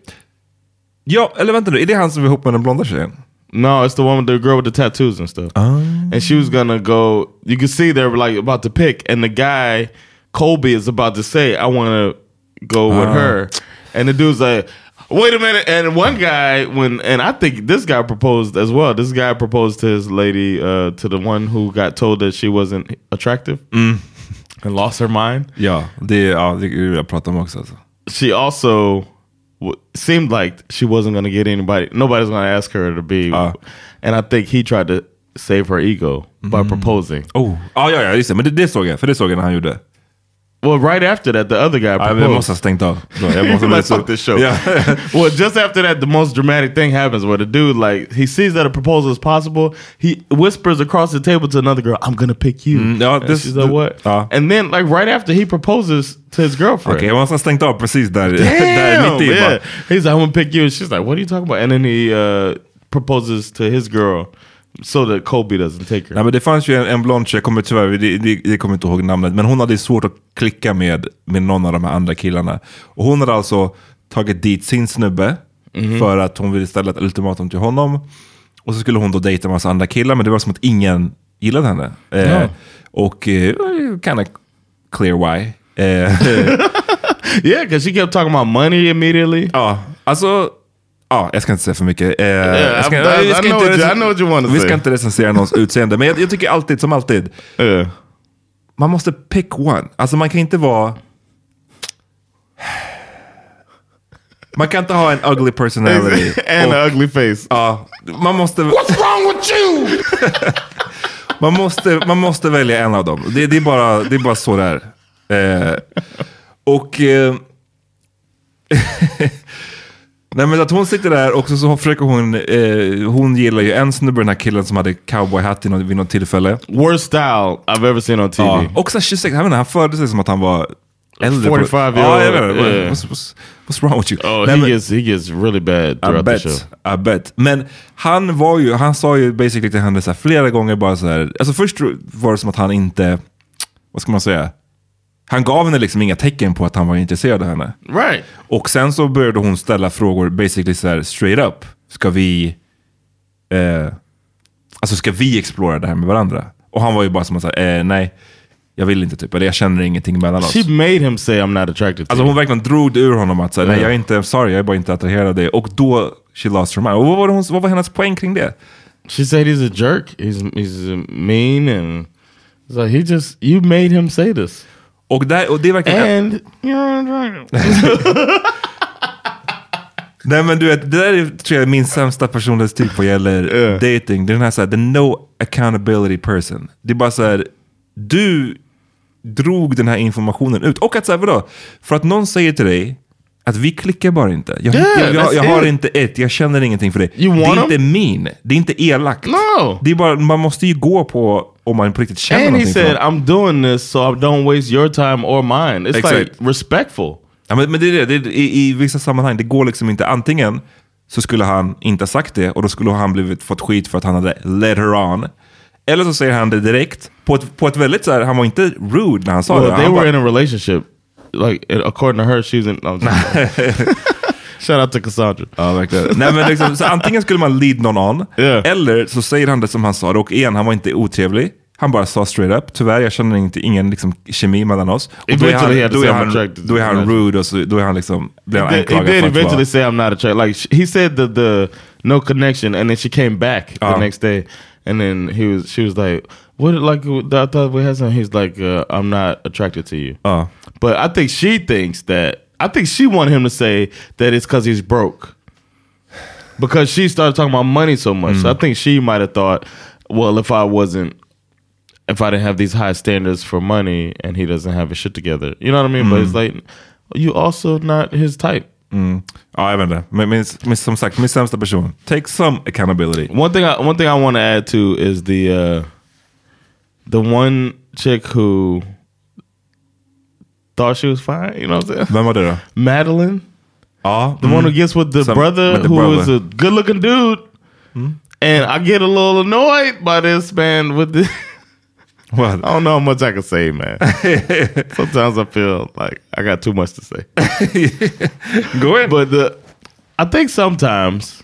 Ja, eller vänta nu, är det han som är ihop med den blonda tjejen? No, it's the one with the girl with the tattoos and stuff. Oh. And she was going to go... You can see they were, like, about to pick. And the guy, Colby, is about to say, I want to go oh. with her. And the dude's like... Wait a minute, and one guy when and I think this guy proposed as well. This guy proposed to his lady, uh, to the one who got told that she wasn't attractive mm. and lost her mind. Ja, det ja, det jag pratar om också. Alltså. She also w- seemed like she wasn't going to get anybody. Nobody's going to ask her to be. Uh. And I think he tried to save her ego mm. by proposing. Oh, ah, ja, ja, just det. Men det, det såg jag, för det såg jag när han gjorde. Well, right after that, the other guy proposed. I must have stinked off. So, like, fuck this show. Yeah. Well, just after that, the most dramatic thing happens where the dude, like, he sees that a proposal is possible. He whispers across the table to another girl, I'm going to pick you. Mm, no, and this is like, what? Uh, and then, like, right after he proposes to his girlfriend. Okay, I must have stinked off. Precis där. Damn, där yeah. Bara. He's like, I'm going to pick you. And she's like, what are you talking about? And then he uh, proposes to his girl. So that Kobe doesn't take her. Nej, men det fanns ju en, en blond tjej, jag kommer tyvärr, det, det, jag kommer inte ihåg namnet, men hon hade svårt att klicka med, med någon av de här andra killarna. Och hon hade alltså tagit dit sin snubbe mm-hmm. för att hon ville ställa ett ultimatum till honom. Och så skulle hon då dejta en massa andra killar, men det var som att ingen gillade henne. Eh, ja. Och eh, kind of clear why. Eh, yeah, because she kept talking about money immediately. Ja, alltså... Ja, ah, jag ska inte säga för mycket. Eh, yeah, jag ska, I, I, jag ska I know, inte rec- I know what you want to say. Vi ska inte recensera någons utseende. Men jag, jag tycker alltid, som alltid. Uh. Man måste pick one. Alltså man kan inte vara... Man kan inte ha en ugly personality. And an ugly face. Ja, ah, man måste... What's wrong with you? man, måste, man måste välja en av dem. Det, det, är, bara, det är bara så där. Eh, och... Eh, Nej, men att hon sitter där också, så försöker hon eh, hon gillar ju en snubbe, den här killen som hade cowboyhatt vid något, vid något tillfälle. Worst style I've ever seen on T V. Ja, också tjugosex, jag menar, han förde sig som att han var äldre. fyrtiofem på, ja, jag menar, yeah. what's, what's, what's wrong with you? Oh, Nej, he, men, gets, he gets really bad throughout bet, the show. I bet. Men han var ju, han sa ju basically till henne så här, flera gånger bara så här. Alltså först var det som att han inte, vad ska man säga? Han gav henne liksom inga tecken på att han var intresserad av henne. Right. Och sen så började hon ställa frågor basically så här, straight up. Ska vi eh, alltså ska vi explora det här med varandra? Och han var ju bara som att säga eh, nej, jag vill inte typ. Eller jag känner ingenting mellan oss. She made him say I'm not attracted to. Alltså hon verkligen drog ur honom att säga nej, jag är inte, sorry, jag är bara inte attraherad av dig. Och då she lost her mind. Och vad var, hon, vad var hennes poäng kring det? She said he's a jerk. He's, he's mean and so he just, you made him say this. Och, där, och det verkar... And you're Nej men du vet, det där är, tror jag, min sämsta personlighetstyp vad gäller uh. dating. Det är den här såhär, the no accountability person. Det är bara så här, du drog den här informationen ut. Och att såhär, vadå? För att någon säger till dig att vi klickar bara inte. Jag, yeah, jag, jag, jag har inte ett, jag känner ingenting för dig. Det är them? Inte min, det är inte elakt. No. Det är bara, man måste ju gå på om man på riktigt känner and någonting. And he said, I'm doing this so I don't waste your time or mine. It's exactly. Like respectful. Ja, men, men det är det, det är, i, i vissa sammanhang, det går liksom inte. Antingen så skulle han inte ha sagt det och då skulle han blivit fått skit för att han hade led her on. Eller så säger han det direkt på ett, på ett väldigt så här, han var inte rude när han sa well, det. They han were bara, in a relationship. Like according to her she's in no, shout out to Cassandra. Ja, verkligen. Nej men liksom, så antingen skulle man lead någon on yeah. Eller så säger han det som han sa. Och igen, han var inte otrevlig. Han bara sa straight up, tyvärr jag känner inte ingen liksom kemi mellan oss. Och då är han, då är han, då är han rude och så, då är han liksom blev han anklagad. He did eventually say I'm not attracted. Like he said the, the no connection and then she came back uh. the next day and then he was she was like what like I thought we had something. He's like uh, I'm not attracted to you. Uh. But I think she thinks that I think she wanted him to say that it's because he's broke. Because she started talking about money so much. Mm. So I think she might have thought, well, if I wasn't if I didn't have these high standards for money and he doesn't have his shit together. You know what I mean? Mm. But it's like you also not his type. Mm. Ja, jag vet inte. Men, men, men som sagt, min sämsta person. Take some accountability. One thing I one thing I want to add to is the uh, the one chick who thought she was fine, you know what I'm saying? Vem var det då? Madeline. Ja. The mm. one who gets with the some, brother with the who brother. Is a good looking dude. Mm. And I get a little annoyed by this man with the well, I don't know how much I can say, man. Sometimes I feel like I got too much to say. Go ahead. But the, I think sometimes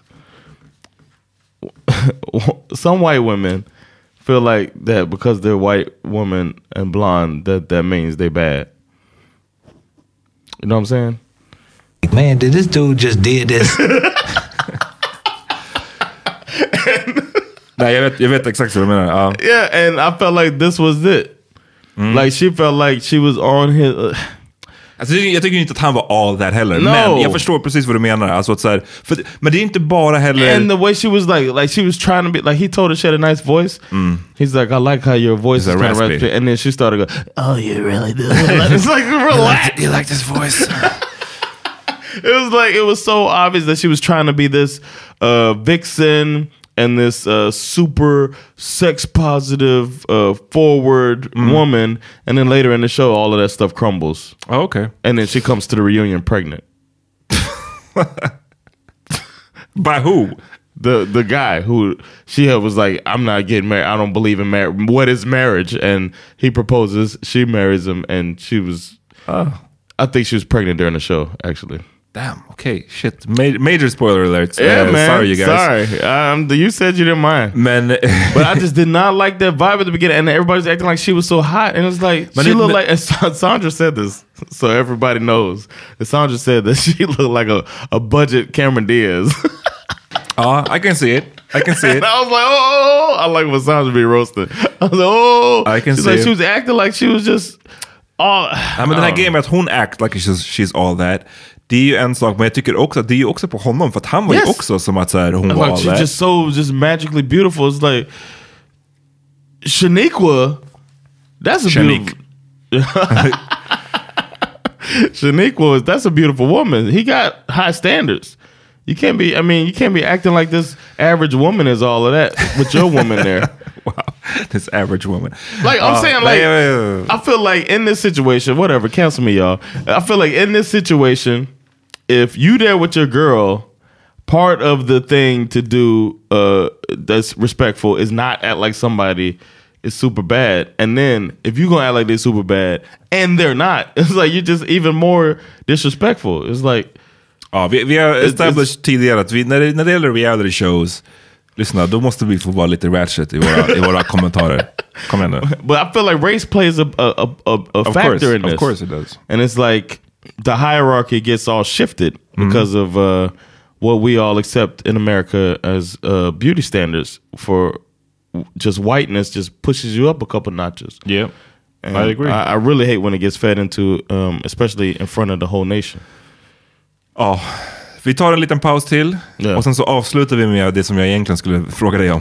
some white women feel like that because they're white woman and blonde, that, that means they bad. You know what I'm saying? Man, did this dude just did this? Nej, jag vet, jag vet exakt vad du menar. Ja. Yeah, and I felt like this was it. Mm. Like she felt like she was on his... Uh... Alltså, jag tycker inte att han var all that heller. No. Men jag förstår precis vad du menar. Alltså, att så här, för, men det är inte bara heller... And the way she was like, like she was trying to be... Like he told her she had a nice voice. Mm. He's like, I like how your voice it's is kind of raspy. And then she started going, oh, you really do. It's like, relax. You like, you like this voice? It was like, it was so obvious that she was trying to be this uh, vixen... And this uh, super sex-positive, uh, forward mm. woman. And then later in the show, all of that stuff crumbles. Oh, okay. And then she comes to the reunion pregnant. By who? The the guy who she was like, I'm not getting married. I don't believe in marriage. What is marriage? And he proposes. She marries him. And she was... Oh. I think she was pregnant during the show, actually. Damn, okay, shit. Major, major spoiler alerts. Yeah, uh, man. Sorry, you guys. Sorry. Um, you said you didn't mind. Men, but I just did not like that vibe at the beginning. And everybody's acting like she was so hot. And it was like, but she it, looked but, like... And Sandra said this, so everybody knows. And Sandra said that she looked like a, a budget Cameron Diaz. uh, I can see it. I can see it. I was like, oh, I like what Sandra be roasting. I was like, oh. I can She's see like, it. She was acting like she was just... all. I mean, den här grejen att hon act like she's, she's all that... Det är ju en sak, men jag tycker också att det är ju också på honom. För att han var yes. ju också som att så här, hon var like, all just so just magically beautiful. It's like Shaniqua. That's a Shanique. Beautiful Shaniqua, that's a beautiful woman. He got high standards. You can't be, I mean, you can't be acting like this average woman is all of that with your woman there. Wow, this average woman. Like, I'm uh, saying, like, like, I feel like in this situation, whatever, cancel me, y'all. I feel like in this situation, if you there with your girl, part of the thing to do uh, that's respectful is not act like somebody is super bad. And then if you're going to act like they're super bad and they're not, it's like you're just even more disrespectful. It's like... Ja, vi, vi har established tidigare att vi, när, det, när det gäller reality shows, lyssna, då måste vi få vara lite ratchet i våra, i våra kommentarer. Kom igen nu. But I feel like race plays a, a, a, a factor course, in this. Of course it does. And it's like the hierarchy gets all shifted because mm. of uh, what we all accept in America as uh, beauty standards for... Just whiteness just pushes you up a couple notches. Yeah, and I agree. I, I really hate when it gets fed into, um, especially in front of the whole nation. Ja, oh, vi tar en liten paus till yeah. och sen så avslutar vi med det som jag egentligen skulle fråga dig om.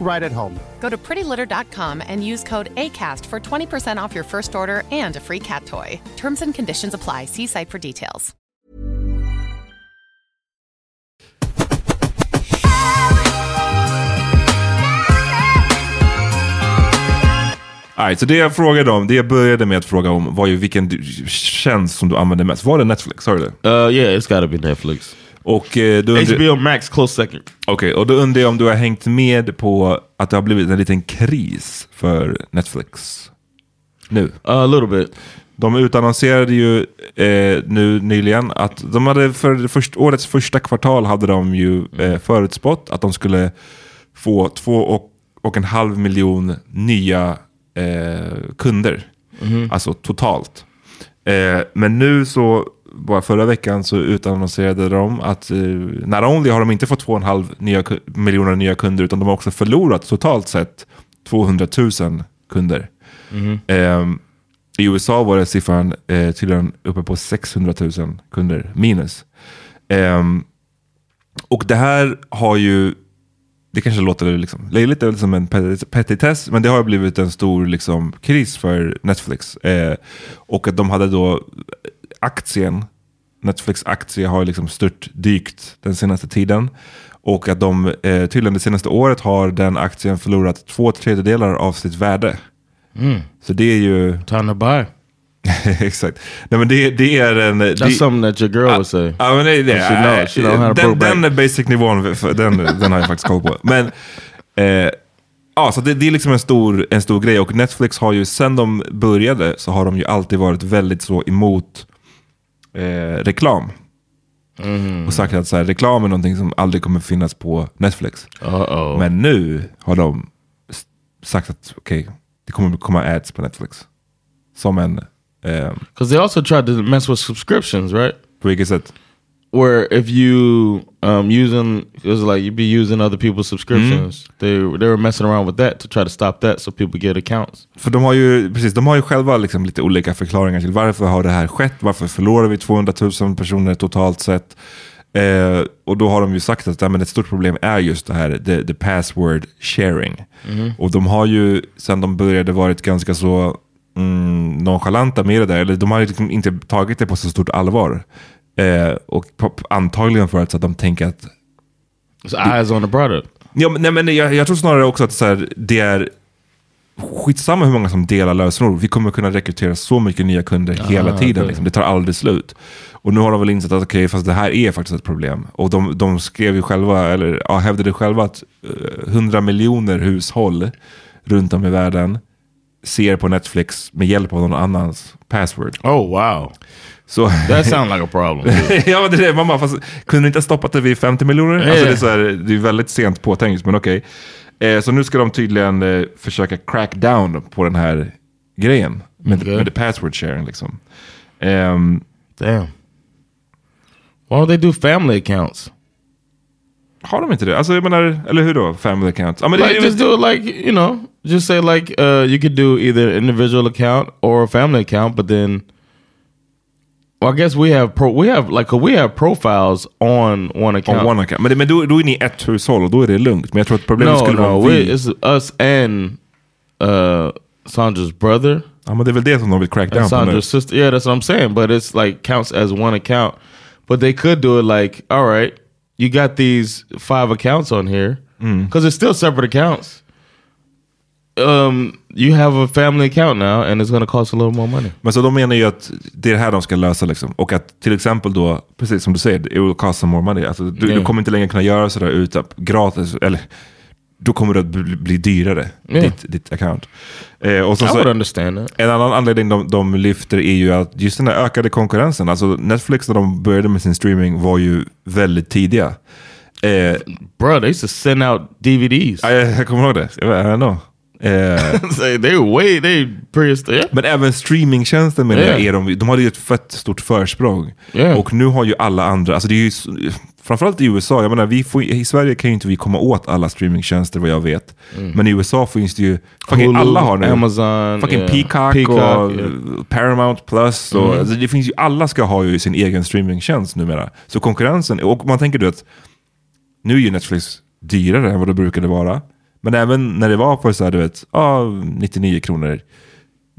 right at home. Go to pretty litter dot com and use code ACAST for twenty percent off your first order and a free cat toy. Terms and conditions apply. See site for details. All right, så det jag frågade om, det jag började med att fråga om var ju vilken tjänst som du använde mest. Var det Netflix, sa du det? Uh, yeah, it's gotta be Netflix. Och, eh, då under... H B O Max, close second. Okej, okay, och då undrar jag om du har hängt med på att det har blivit en liten kris för Netflix nu. A uh, little bit. De utannonserade ju eh, nu nyligen att de hade för först, årets första kvartal hade de ju eh, förutspått att de skulle få två och, och en halv miljon nya eh, kunder. Mm-hmm. Alltså totalt. Eh, men nu så... Bara förra veckan så utannonserade de att eh, not only har de inte fått två komma fem miljoner nya kunder, utan de har också förlorat totalt sett tvåhundratusen kunder. Mm. Eh, i U S A var det siffran eh, tydligen uppe på sexhundratusen kunder minus. Eh, och det här har ju, det kanske låter liksom, lite som en petitess, men det har blivit en stor liksom, kris för Netflix. Eh, och att de hade då aktien, Netflix-aktie har liksom störtdykt den senaste tiden, och att de eh, tydligen det senaste året har den aktien förlorat två tredjedelar av sitt värde. Mm. Så det är ju... Time to buy. Exakt. Nej, men det, det är en... That's det, something that your girl would say. Ja, men det, det, she know, she know how to den, den är basic-nivån, för, den, den har jag faktiskt koll på. Men... Eh, ja, så det, det är liksom en stor, en stor grej, och Netflix har ju, sen de började så har de ju alltid varit väldigt så emot Eh, reklam. Mm. Och sagt att så här, reklam är någonting som aldrig kommer finnas på Netflix. Uh-oh. Men nu har de sagt att okej, okay, det kommer komma ads på Netflix. Som en... Because eh, they also tried to mess with subscriptions, right? På vilket sätt? Where if you um, using, it was like you'd be using other people's subscriptions. Mm. They, they were messing around with that to try to stop that so people get accounts. För de har ju, precis, de har ju själva liksom lite olika förklaringar till varför har det här skett, varför förlorar vi tvåhundratusen personer totalt sett. Eh, och då har de ju sagt att ja, men ett stort problem är just det här, the, the password sharing. Mm. Och de har ju, sen de började varit ganska så mm, nonchalanta med det där, eller de har liksom inte tagit det på så stort allvar. Eh, och antagligen för att, så att de tänker att... It's eyes on the brother. Ja, men, nej, men jag, jag tror snarare också att så här, det är skitsamma hur många som delar lösenord. Vi kommer kunna rekrytera så mycket nya kunder ah, hela tiden. Cool. Liksom. Det tar aldrig slut. Och nu har de väl insett att okej, okay, fast det här är faktiskt ett problem. Och de, de skrev ju själva, eller ja, hävdade själva att hundra uh, miljoner hushåll runt om i världen ser på Netflix med hjälp av någon annans password. Oh, wow. Så, that sounds like a problem. Ja, det är det. Mamma, fast kunde inte stoppa det vid femtio miljoner? Yeah. Alltså, det, är så här, det är väldigt sent påtänkt, men okej. Okay. Eh, så nu ska de tydligen eh, försöka crack down på den här grejen. Med, okay. med the password sharing, liksom. Um, Damn. Why don't they do family accounts? Har de inte det? Alltså, jag menar, eller hur då? Family accounts. I mean, like, det, just do it like, you know, just say like uh, you could do either individual account or a family account, but then... Well, I guess we have pro, we have like we have profiles on one account. On one account. Men, men då, då är ni ett hushåll och då är det lugnt. Men jag tror att problemet no, skulle no, vara vi. It's us and uh, Sandra's brother. Ja, men det är väl det som de vill crack down på nu. Sandra's sister. Yeah, that's what I'm saying. But it's like counts as one account. But they could do it like, all right, you got these five accounts on here. Because mm. it's still separate accounts. Um, you have a family account now and it's going to cost a little more money. Men så de menar ju att det är det här de ska lösa, liksom. Och att till exempel då, precis som du säger, it will cost some more money. Alltså, du, yeah. du kommer inte längre kunna göra sådär utan gratis, eller då kommer det att bli, bli dyrare, yeah. ditt, ditt account. Eh, och så, I would så, understand that. En annan anledning de, de lyfter är ju att just den här ökade konkurrensen. Alltså Netflix när de började med sin streaming var ju väldigt tidiga. Eh, Bro, they used to send out D V Ds. Jag, jag kommer ihåg det. Jag vet inte. Uh, they way, they yeah. Men även streamingtjänsten med yeah. det är de, de hade ju ett fett stort försprång yeah. och nu har ju alla andra, alltså det är ju framförallt i U S A, jag menar, vi får, i Sverige kan ju inte vi komma åt alla streamingtjänster vad jag vet, mm. men i U S A finns det ju fucking Hulu, alla har nu Amazon, fucking yeah. Peacock, Peacock och yeah. Paramount Plus och, mm. alltså det finns ju, alla ska ha ju sin egen streamingtjänst numera, så konkurrensen, och man tänker du att nu är ju Netflix dyrare än vad det brukade vara. Men även när det var på så här, du vet, ah, nittionio kronor.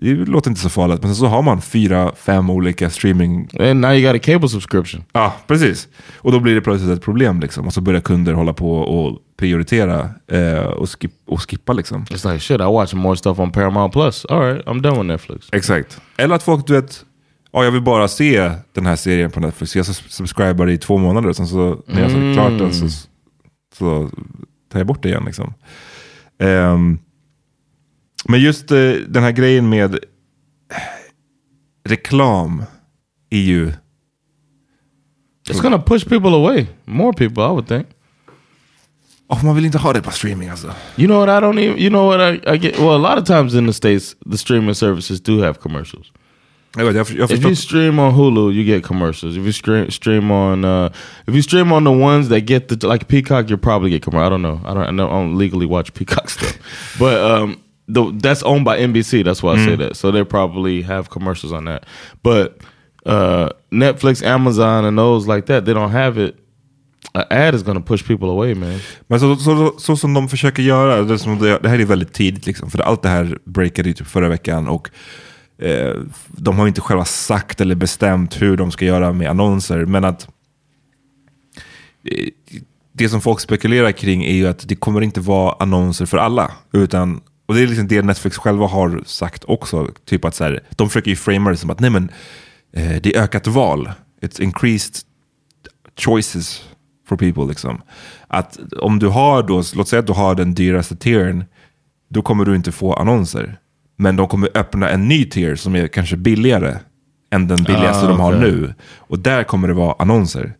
Det låter inte så farligt. Men så har man fyra, fem olika streaming... And now you got a cable subscription. Ja, ah, precis. Och då blir det plötsligt ett problem, liksom. Och så börjar kunder hålla på och prioritera eh, och, skip- och skippa, liksom. It's like, shit, I watch more stuff on Paramount Plus. All right, I'm done with Netflix. Exakt. Eller att folk, du vet... Ja, jag vill bara se den här serien på Netflix. Jag subscriber i två månader. Och sen så, när jag såg klart den, så, så tar jag bort det igen, liksom. Um, men just uh, den här grejen med reklam är ju... It's gonna push people away. More people, I would think. Oh, man vill inte ha det på streaming, alltså. You know what I don't even... You know what I, I get... Well, a lot of times in the States, the streaming services do have commercials. Jag vet, jag för, jag förstår... If you stream on Hulu, you get commercials. If you stream, stream on... Uh, if you stream on the ones that get the... Like Peacock, you'll probably get commercials. I don't know. I don't, I don't, I don't legally watch Peacock stuff. But um, the, that's owned by N B C. That's why I mm. say that. So they probably have commercials on that. But uh, Netflix, Amazon, and those like that, they don't have it. An ad is gonna push people away, man. Men så, så, så som de försöker göra... Det, som det, det här är väldigt tidigt, liksom. För allt det här breakade ju typ förra veckan och... de har inte själva sagt eller bestämt hur de ska göra med annonser, men att det som folk spekulerar kring är ju att det kommer inte vara annonser för alla, utan, och det är liksom det Netflix själva har sagt också, typ att så här, de försöker ju framea det som att nej men det är ökat val, it's increased choices for people, liksom, att om du har då, låt säga att du har den dyraste tieren, då kommer du inte få annonser. Men de kommer öppna en ny tier som är kanske billigare än den billigaste ah, de har okay. nu. Och där kommer det vara annonser.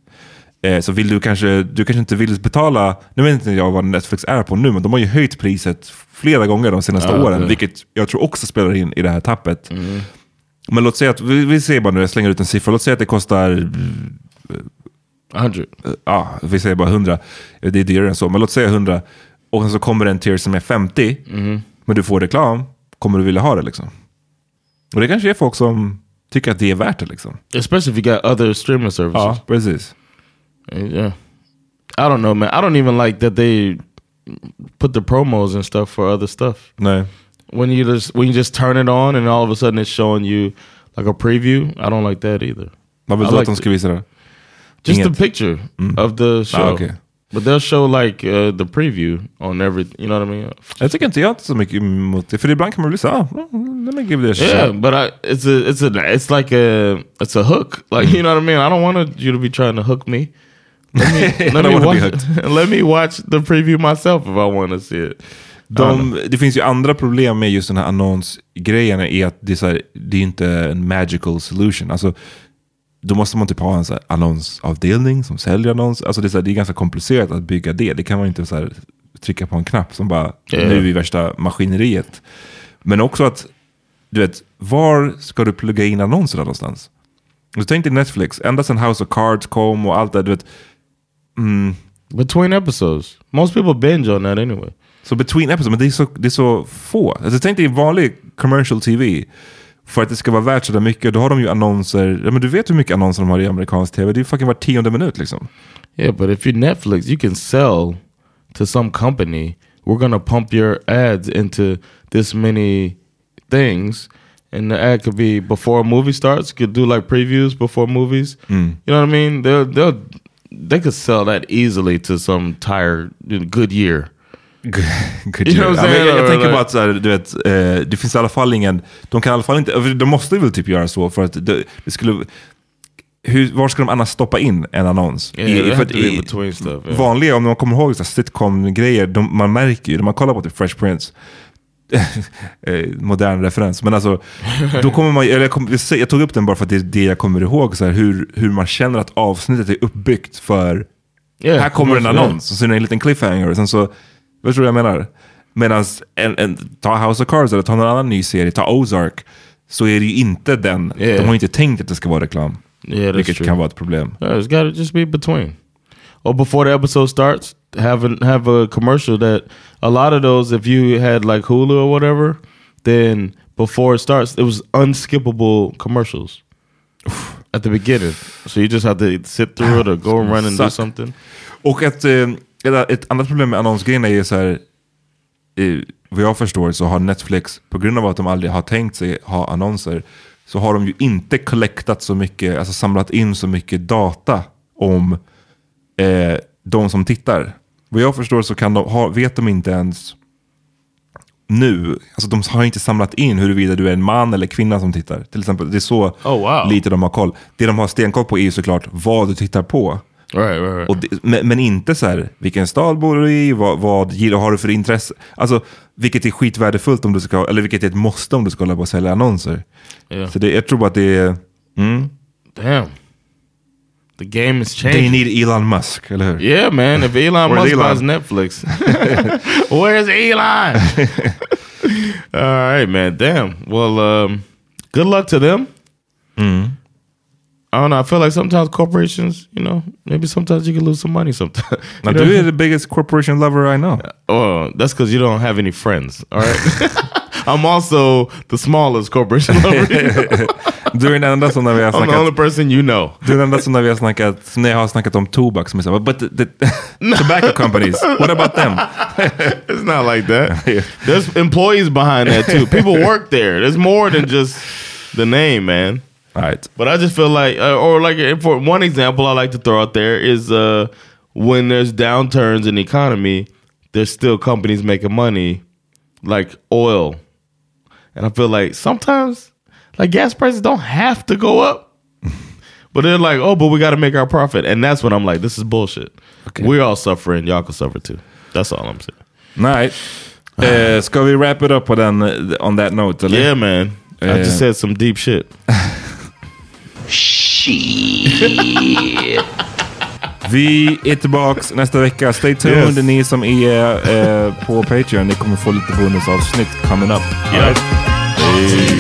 Eh, så vill du kanske, du kanske inte vill betala, nu vet inte jag vad Netflix är på nu, men de har ju höjt priset flera gånger de senaste ah, åren. Okay. Vilket jag tror också spelar in i det här tappet. Mm. Men låt säga att, vi, vi ser bara nu, jag slänger ut en siffra. Låt säga att det kostar... hundra. Ja, vi säger bara hundra. Det är dyrare än så, men låt säga hundra. Och sen så kommer en tier som är femtio. Mm. Men du får reklam. Kommer du vilja ha det, liksom? Och det kanske är folk som tycker att det är värt det, liksom. Especially if you got other streaming services. Ja, precis. Yeah. I don't know, man. I don't even like that they put the promos and stuff for other stuff. Nej. When you just, when you just turn it on and all of a sudden it's showing you like a preview. I don't like that either. Vad vill du att de ska visa det? Just Inget. the picture mm. of the show. Ah, okay. But they'll show like uh, the preview on every, you know what I mean? Jag tycker inte jag har så mycket emot det. För ibland kan man bli så, ah, let me give this a yeah, shot. Yeah, but I, it's, a, it's, a, it's like a, it's a hook. Like, you know what I mean? I don't want you to be trying to hook me. Let me, let me, watch, let me watch the preview myself if I want to see it. De, det finns ju andra problem med just den här annonsgrejerna är att det är, så här, det är inte en magical solution. Alltså, då måste man typ ha en så här annonsavdelning som säljer annons. Alltså det är, så här, det är ganska komplicerat att bygga det. Det kan man inte så här, trycka på en knapp som bara yeah. nu i värsta maskineriet. Men också att, du vet, var ska du plugga in annonser någonstans? Du tänkte Netflix, ända sedan House of Cards kom och allt det, du vet. Mm. Between episodes. Most people binge on that anyway. Så between episodes, men det är så, det är så få. Alltså tänk dig vanlig commercial T V. För att det ska vara värt så där mycket. Då har de ju annonser. Ja, men du vet hur mycket annonser de har i amerikansk T V. Det är ju fucking var tionde minut liksom. Yeah, but if you're Netflix, you can sell to some company. We're gonna pump your ads into this many things. And the ad could be before a movie starts. Could do like previews before movies. Mm. You know what I mean? They'll, they'll, they could sell that easily to some tired good year. Good you know, ja, jag, jag tänker bara att så här, du vet, eh, det finns i alla fall ingen, de kan i alla fall inte, de måste väl typ göra så för att det, det skulle, hur, var ska de annars stoppa in en annons? Yeah, I, för att, i, stuff, yeah. Vanliga, om man kommer ihåg så här, sitcom-grejer, de, man märker ju, när man kollar på typ Fresh Prince, modern referens, men alltså då kommer man, eller jag, kom, jag tog upp den bara för att det är det jag kommer ihåg, så här, hur, hur man känner att avsnittet är uppbyggt för yeah, här kommer en annons, och sen en liten cliffhanger, och sen så vad tror jag menar? Medan en, en, ta House of Cards eller ta någon annan ny serie, ta Ozark, så är det ju inte den. Yeah. De har inte tänkt att det ska vara reklam. Yeah, vilket true. Kan vara ett problem. Yeah, it's gotta just be between. Or before the episode starts, have a, have a commercial that a lot of those, if you had like Hulu or whatever, then before it starts, it was unskippable commercials. At the beginning. So you just have to sit through it or go and run and suck. Do something. Och att... Eh, ett annat problem med annonsgrejerna är så här, vad jag förstår så har Netflix, på grund av att de aldrig har tänkt sig ha annonser, så har de ju inte kollektat så mycket, alltså samlat in så mycket data om eh, de som tittar. Vad jag förstår så kan de ha, vet de inte ens nu, alltså de har inte samlat in huruvida du är en man eller kvinna som tittar till exempel, det är så oh, wow. lite de har koll. Det de har stenkoll på är ju såklart vad du tittar på. Right, right, right. Och det, men, men inte så här, vilken stad bor du i, vad, vad gillar, har du för intresse, alltså vilket är skitvärdefullt om du ska, eller vilket är ett måste om du ska hålla på och sälja annonser. Yeah. Så det, jag tror att det är mm. damn, the game is changing. They need Elon Musk, eller hur? Yeah man, if Elon Musk Elon? buys Netflix where's Elon? Alright man, damn. Well, um, good luck to them. Mm. I don't know. I feel like sometimes corporations, you know, maybe sometimes you can lose some money sometimes. Now, dude, you're the biggest corporation lover I know. Oh, that's because you don't have any friends, all right? I'm also the smallest corporation lover. You know? During that, that's när vi har snackat, I'm the only person you know. During that, när vi har snackat, när jag har snackat om tobak, som är så, but the, the tobacco companies, what about them? It's not like that. There's employees behind that, too. People work there. There's more than just the name, man. All right. But I just feel like, uh, or like for one example I like to throw out there is uh, when there's downturns in the economy, there's still companies making money, like oil. And I feel like sometimes, like gas prices don't have to go up, but they're like, oh, but we got to make our profit. And that's when I'm like, this is bullshit. Okay. We're all suffering. Y'all can suffer too. That's all I'm saying. All right. Uh, ska vi wrap it up on, on that note? Eller? Yeah, man. Uh, I just said some deep shit. Shit. Vi är tillbaks nästa vecka. Stay tuned, yes. Ni som är eh, på Patreon, ni kommer få lite bonusavsnitt coming up. Yep. Right. Hey.